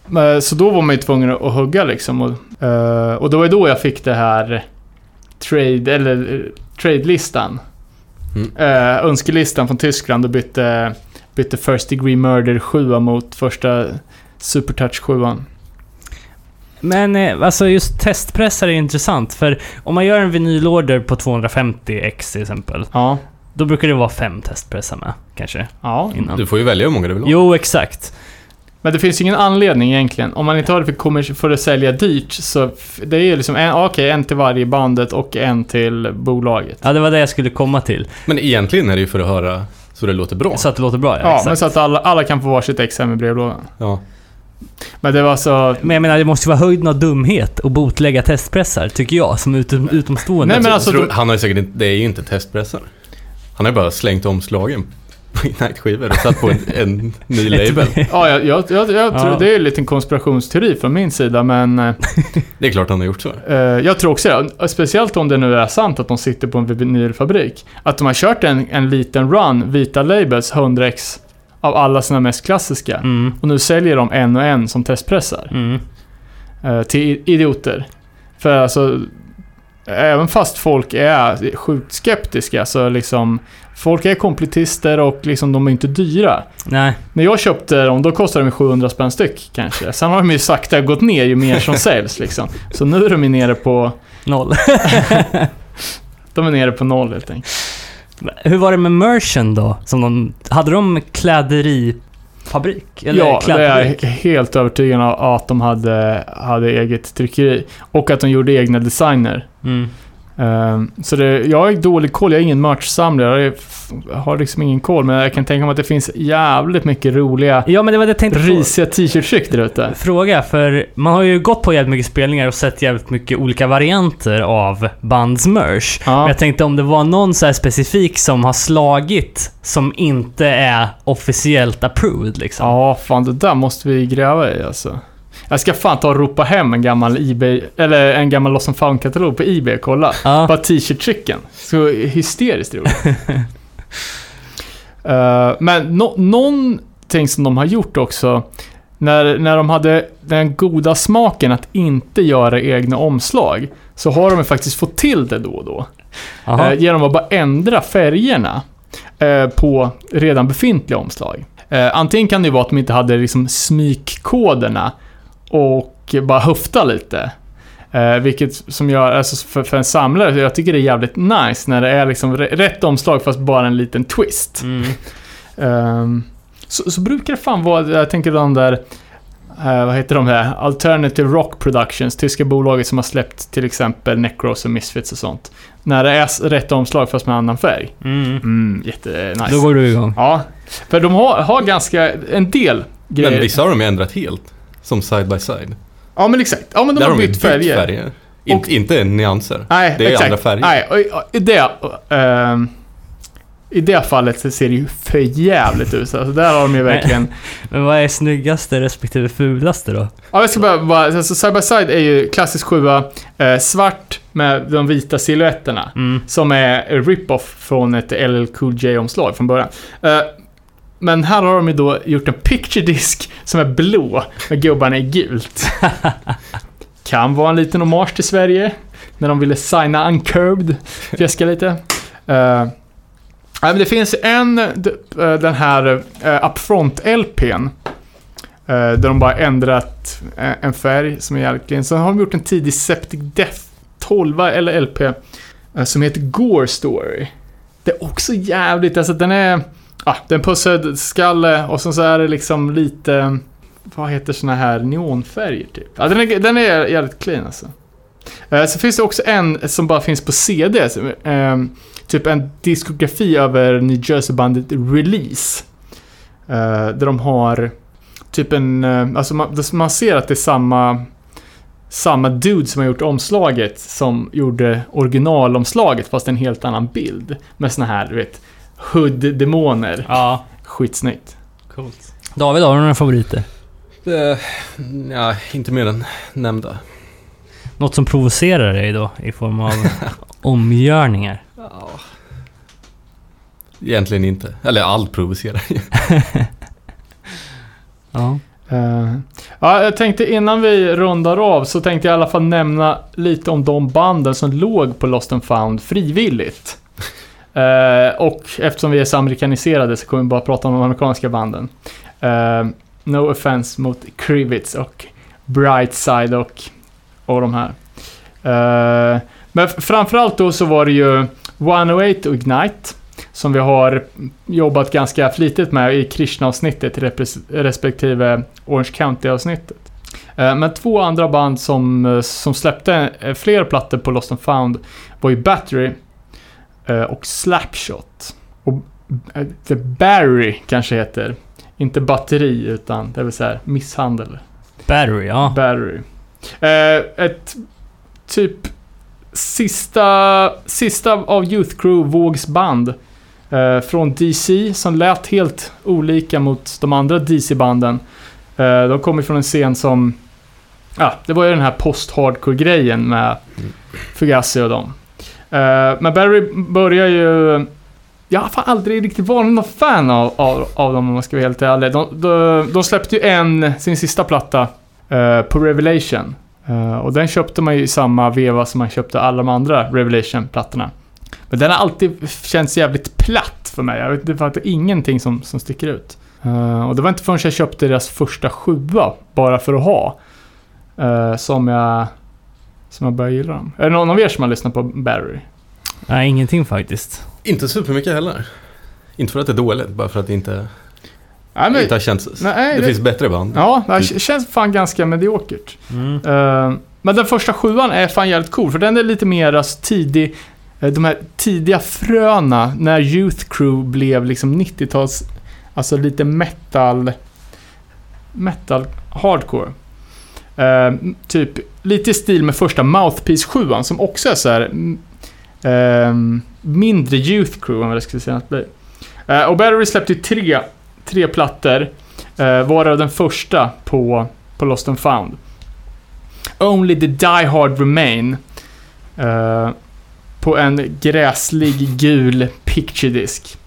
det. Eh, så då var man ju tvungen att hugga liksom. Och, eh, och då var då jag fick det här trade, eller trade-listan. Mm. Eh, önskelistan från Tyskland, och bytte... bytte First Degree Murder sju mot första Super Touch sju. Men alltså just testpressar är intressant, för om man gör en vinylorder på tvåhundrafemtio ex till exempel, ja, då brukar det vara fem testpressar med kanske. Ja, innan. Du får ju välja hur många du vill ha. Jo, exakt. Men det finns ingen anledning egentligen. Om man inte har det för, för att sälja dyrt, så det är ju liksom en, okay, en till varje bandet och en till bolaget. Ja, det var det jag skulle komma till. Men egentligen är det ju för att höra så det låter bra. Så att det låter bra, ja, ja, exakt. Men så att alla, alla kan få varsitt ex hem i brevlådan. Ja. Men det var så... Men jag menar, det måste ju vara höjden av dumhet och botlägga testpressar, tycker jag, som utom, utomstående. Nej, men alltså, tror, han har ju säkert inte, det är ju inte testpressar. Han har bara slängt omslagen på Ignite-skivor och satt på en, en ny label. Ja, jag, jag, jag, jag tror ja. det är en liten konspirationsteori från min sida, men... Det är klart han har gjort så. Eh, jag tror också det. Speciellt om det nu är sant att de sitter på en vinylfabrik. Att de har kört en, en liten run, vita labels, hundra ex av alla sina mest klassiska. Mm. Och nu säljer de en och en som testpressar. Mm. Eh, till idioter. För alltså... Även fast folk är sjukt skeptiska, så liksom folk är kompletister och liksom de är inte dyra. Nej. När jag köpte dem, då kostade de sjuhundra spänn styck kanske. Sen har de ju sakta gått ner ju mer som säljs liksom. Så nu är de ju nere på noll. De är nere på noll helt enkelt. Hur var det med merchen då? Som de, hade de kläderi fabrik? Eller ja, klädfabrik? Det är helt övertygad om att de hade, hade eget tryckeri och att de gjorde egna designer. Mm. Um, så det, jag är dålig koll, jag är ingen merch-samlare, jag har liksom ingen koll, men jag kan tänka mig att det finns jävligt mycket roliga, ja, men det var det jag tänkte, risiga t-shirt-tryck där ute. Fråga, för man har ju gått på jävligt mycket spelningar och sett jävligt mycket olika varianter av bands merch. Ja. Men jag tänkte om det var någon så här specifik som har slagit som inte är officiellt approved liksom. Ja, fan, det där måste vi gräva i alltså. Jag ska fan ta och ropa hem en gammal eBay, eller en gammal Lost and Found katalog på eBay och kolla. Ja. Bara t-shirt-trycken. Så hysteriskt roligt. uh, men no- någonting som de har gjort också, när, när de hade den goda smaken att inte göra egna omslag, så har de faktiskt fått till det då och då. Uh, genom att bara ändra färgerna uh, på redan befintliga omslag. Uh, antingen kan det vara att de inte hade liksom smykkoderna och bara höfta lite, eh, vilket som gör, alltså för, för en samlare, jag tycker det är jävligt nice när det är liksom r- rätt omslag fast bara en liten twist. Mm. um, så, så brukar det fan vara. Jag tänker de där eh, vad heter de här, Alternative Rock Productions, tyska bolaget som har släppt till exempel Necros och Misfits och sånt, när det är rätt omslag fast med annan färg. Mm. Mm, jättenice. Då går du igång. Ja, för de har, har ganska en del grejer. Men vissa har de ändrat helt som side by side. Ja, men exakt. Ja, men de där har bytt, bytt färger. färger. In, och, inte nyanser. Nej, det är exakt. Andra färger. Nej, och, och, i, det, uh, i det fallet så ser det ju för jävligt ut. Alltså, där har de ju verkligen... Men vad är snyggaste respektive fulaste då? Ja, jag ska bara... bara alltså, side by side är ju klassisk sjua, uh, svart med de vita silhuetterna. Mm. Som är rip-off från ett L L Cool J-omslag från början. Uh, Men här har de ju då gjort en picture disc som är blå med gubbarna i gult. Kan vara en liten hommage till Sverige när de ville signa Uncurbed. Fjäska lite. Uh, men det finns en, den här uh, Upfront-L P:n, uh, där de bara ändrat uh, en färg som är jävligt. Sen har de gjort en tidig Septic Death tolv eller L P uh, som heter Gore Story. Det är också jävligt, alltså den är... Ah, den pussad skalle och sen så är det liksom lite, vad heter såna här, neonfärger typ. Ja, ah, den är, den är jävligt clean alltså. Eh, så finns det också en som bara finns på C D, så, eh, typ en diskografi över New Jersey-bandet Release. Eh, där de har typ en, eh, alltså man, man ser att det är samma samma dude som har gjort omslaget som gjorde originalomslaget, fast en helt annan bild med såna här, du vet, Hud-demoner. Ja. Skitsnyggt. Coolt. David, har du några favoriter? Uh, ja, inte mer än nämnda. Något som provocerar dig då i form av omgörningar? Ja. Egentligen inte. Eller allt provocerar ju. Ja. Uh, ja, jag tänkte innan vi rundar av så tänkte jag i alla fall nämna lite om de banden som låg på Lost and Found frivilligt. Uh, och eftersom vi är så amerikaniserade så kommer vi bara prata om de amerikanska banden. Uh, no offense mot Krivitz och Brightside och, och de här. Uh, men framförallt då så var det ju one oh eight och Ignite som vi har jobbat ganska flitigt med i Krishna-avsnittet respektive Orange County-avsnittet. Men två andra band som, som släppte fler plattor på Lost and Found var ju Battery och Slapshot. Och The Barry kanske heter. Inte batteri utan det vill säga misshandel. Barry, ja. Barry. Ett typ sista, sista av Youth Crew Vågs band från D C som lät helt olika mot de andra D C-banden. De kom ifrån en scen som ja, det var ju den här post-hardcore-grejen med Fugazi och dem. Men Barry börjar ju, jag har fan aldrig riktigt varit någon fan av, av, av dem om man ska vara helt ärlig. De, de, de släppte ju en, sin sista platta på Revelation, och den köpte man ju i samma veva som man köpte alla de andra Revelation-plattorna. Men den har alltid känts jävligt platt för mig. Jag vet, det var ingenting som, som sticker ut. Uh, och det var inte förrän jag köpte deras första sjua bara för att ha uh, som jag som jag började gilla dem. Är det någon av er som har lyssnat på Barry? Nej, ingenting faktiskt. Inte supermycket heller. Inte för att det är dåligt, bara för att det inte, nej, men, inte har känts. Nej, det, det finns bättre band. Ja, det mm. känns fan ganska mediokert. Mm. Uh, men den första sjuan är fan jävligt cool, för den är lite mer alltså, tidig. De här tidiga fröna när Youth Crew blev liksom nittio-tals, alltså lite metal metal hardcore. Eh, typ lite stil med första Mouthpiece sjuan som också är så här eh, mindre Youth Crew än vad det skulle senast bli. Eh, och Battery släppte ju tre tre plattor, eh, varav den första på på Lost and Found. Only the Die Hard Remain. Eh, på en gräslig gul picture disc.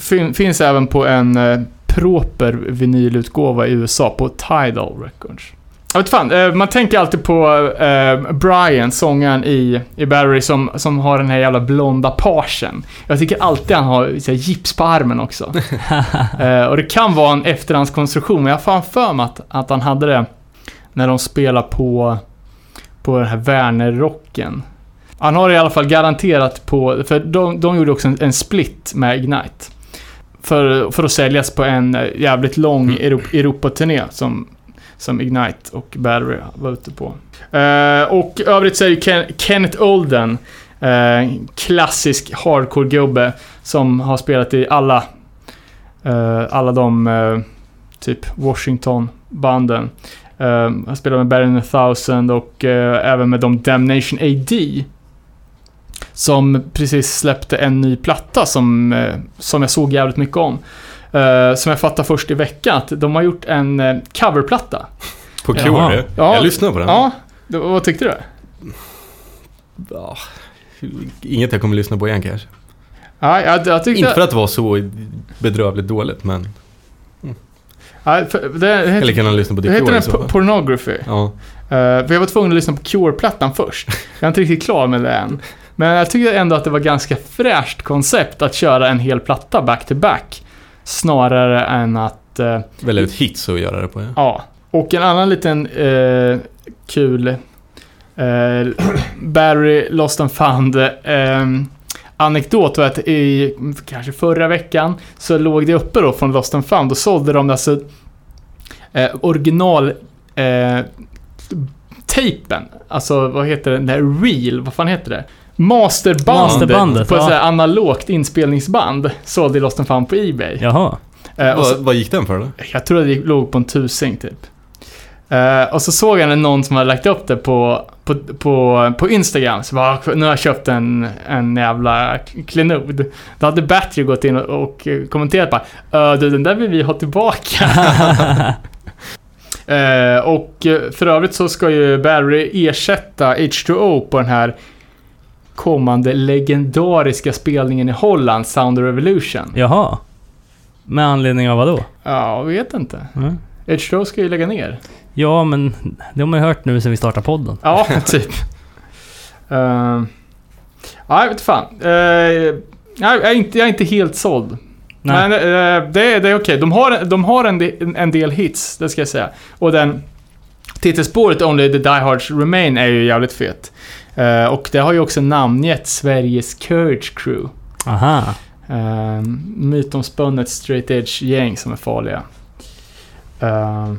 Fin- finns även på en eh, proper vinylutgåva i U S A på Tidal Records. Jag vet fan, eh, man tänker alltid på eh, Brian, sångaren i, i Barry som, som har den här jävla blonda parsen. Jag tycker alltid han har så här, gips på armen också. eh, och det kan vara en efterhandskonstruktion, men jag har fan för mig att, att han hade det när de spelar på på den här Werner-rocken. Han har i alla fall garanterat på, för de, de gjorde också en, en split med Ignite för, för att säljas på en jävligt lång Europa-turné som, som Ignite och Battery var ute på. uh, Och övrigt så är ju Ken, Kenneth Olden, uh, klassisk hardcore-gubbe som har spelat i alla uh, alla de uh, typ Washington-banden. Han uh, spelar med Barry one thousand och uh, även med de Damnation A D som precis släppte en ny platta som, uh, som jag såg jävligt mycket om. Uh, som jag fattade först i veckan att de har gjort en uh, coverplatta. På Cure? Ja, jag lyssnade på den. Ja, det, vad tyckte du? Ja, inget jag kommer lyssna på igen kanske. Ja, jag, jag tyckte... Inte för att det var så bedrövligt dåligt, men... Det heter, eller kan han lyssna på det? Det heter den Pornography. Ja. Uh, för jag var tvungen att lyssna på Cure-plattan först. Jag är inte riktigt klar med det än. Men jag tyckte ändå att det var ganska fräscht koncept att köra en hel platta back-to-back snarare än att... Uh, välja ut hits och göra det på. Ja. Ja. Och en annan liten uh, kul uh, Barry Lost and Found... Uh, anekdot var att i kanske förra veckan så låg det uppe då från Lost and Found och sålde de alltså eh, original eh, tejpen, alltså vad heter det, den reel, vad fan heter det, masterbandet, masterbandet på ja. Ett sådär analogt inspelningsband sålde Lost and Found på eBay. Jaha. Eh, och så, vad, vad gick den för då? Jag tror att det låg på en tusing typ. Uh, och så såg jag någon som hade lagt upp det på, på, på, på Instagram. Så bara, nu har jag köpt en, en jävla klenod. Då hade Battery gått in och, och kommenterat bara, äh, du, den där vill vi ha tillbaka. uh, Och för övrigt så ska ju Barry ersätta H two O på den här kommande legendariska spelningen i Holland, Sound Revolution. Jaha, med anledning av vad då? Ja, uh, vet inte. Mm. H two O ska ju lägga ner. Ja, men det har man hört nu sen vi startar podden. Ja, typ. uh, ja, jag vet fan. Uh, jag, är inte, jag är inte helt såld. Nej. Men uh, det, det är okej. Okay. De har, de har en, de, en del hits, det ska jag säga. Och den Titelspåret Only the Diehards Remain är ju jävligt fet. Uh, och det har ju också namngett Sveriges Courage Crew. Aha. Uh, mytomspunnet straight edge gäng som är farliga. Uh,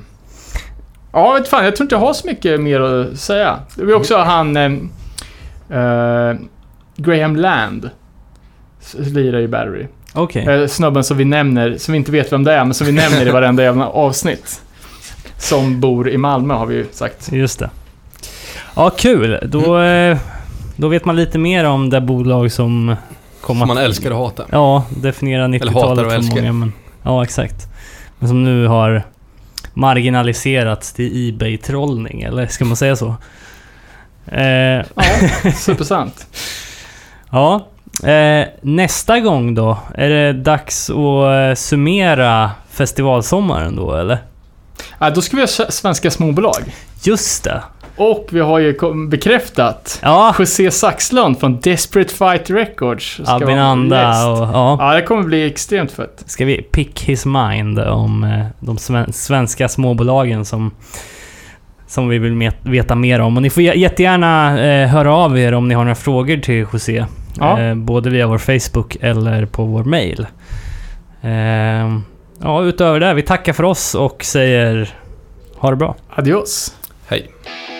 ja, vet fan, jag tror inte jag har så mycket mer att säga. Det är också han uh, Graham Land lirar i Battery. Okay. Uh, snubben som vi nämner, som vi inte vet vem det är, men som vi nämner i varenda jävla avsnitt. Som bor i Malmö, har vi ju sagt. Just det. Ja, kul. Då, då vet man lite mer om det bolag som kommer som man att, älskar och hatar. Ja, definiera nittiotalet för många. Men, ja, exakt. Men som nu har marginaliserats till eBay-trollning, eller ska man säga så? Eh, ja, supersant. Ja, eh, nästa gång då. Är det dags att summera festivalsommaren då, eller? Ja, då ska vi ha svenska småbolag. Just det. Och vi har ju bekräftat ja. José Saxlund från Desperate Fight Records. Abinanda och, ja. ja, det kommer bli extremt fett. Ska vi pick his mind om de svenska småbolagen som, som vi vill veta mer om. Och ni får jättegärna höra av er om ni har några frågor till José. Ja. Både via vår Facebook eller på vår mail. Ja, utöver det, vi tackar för oss och säger ha det bra. Adios. Hej.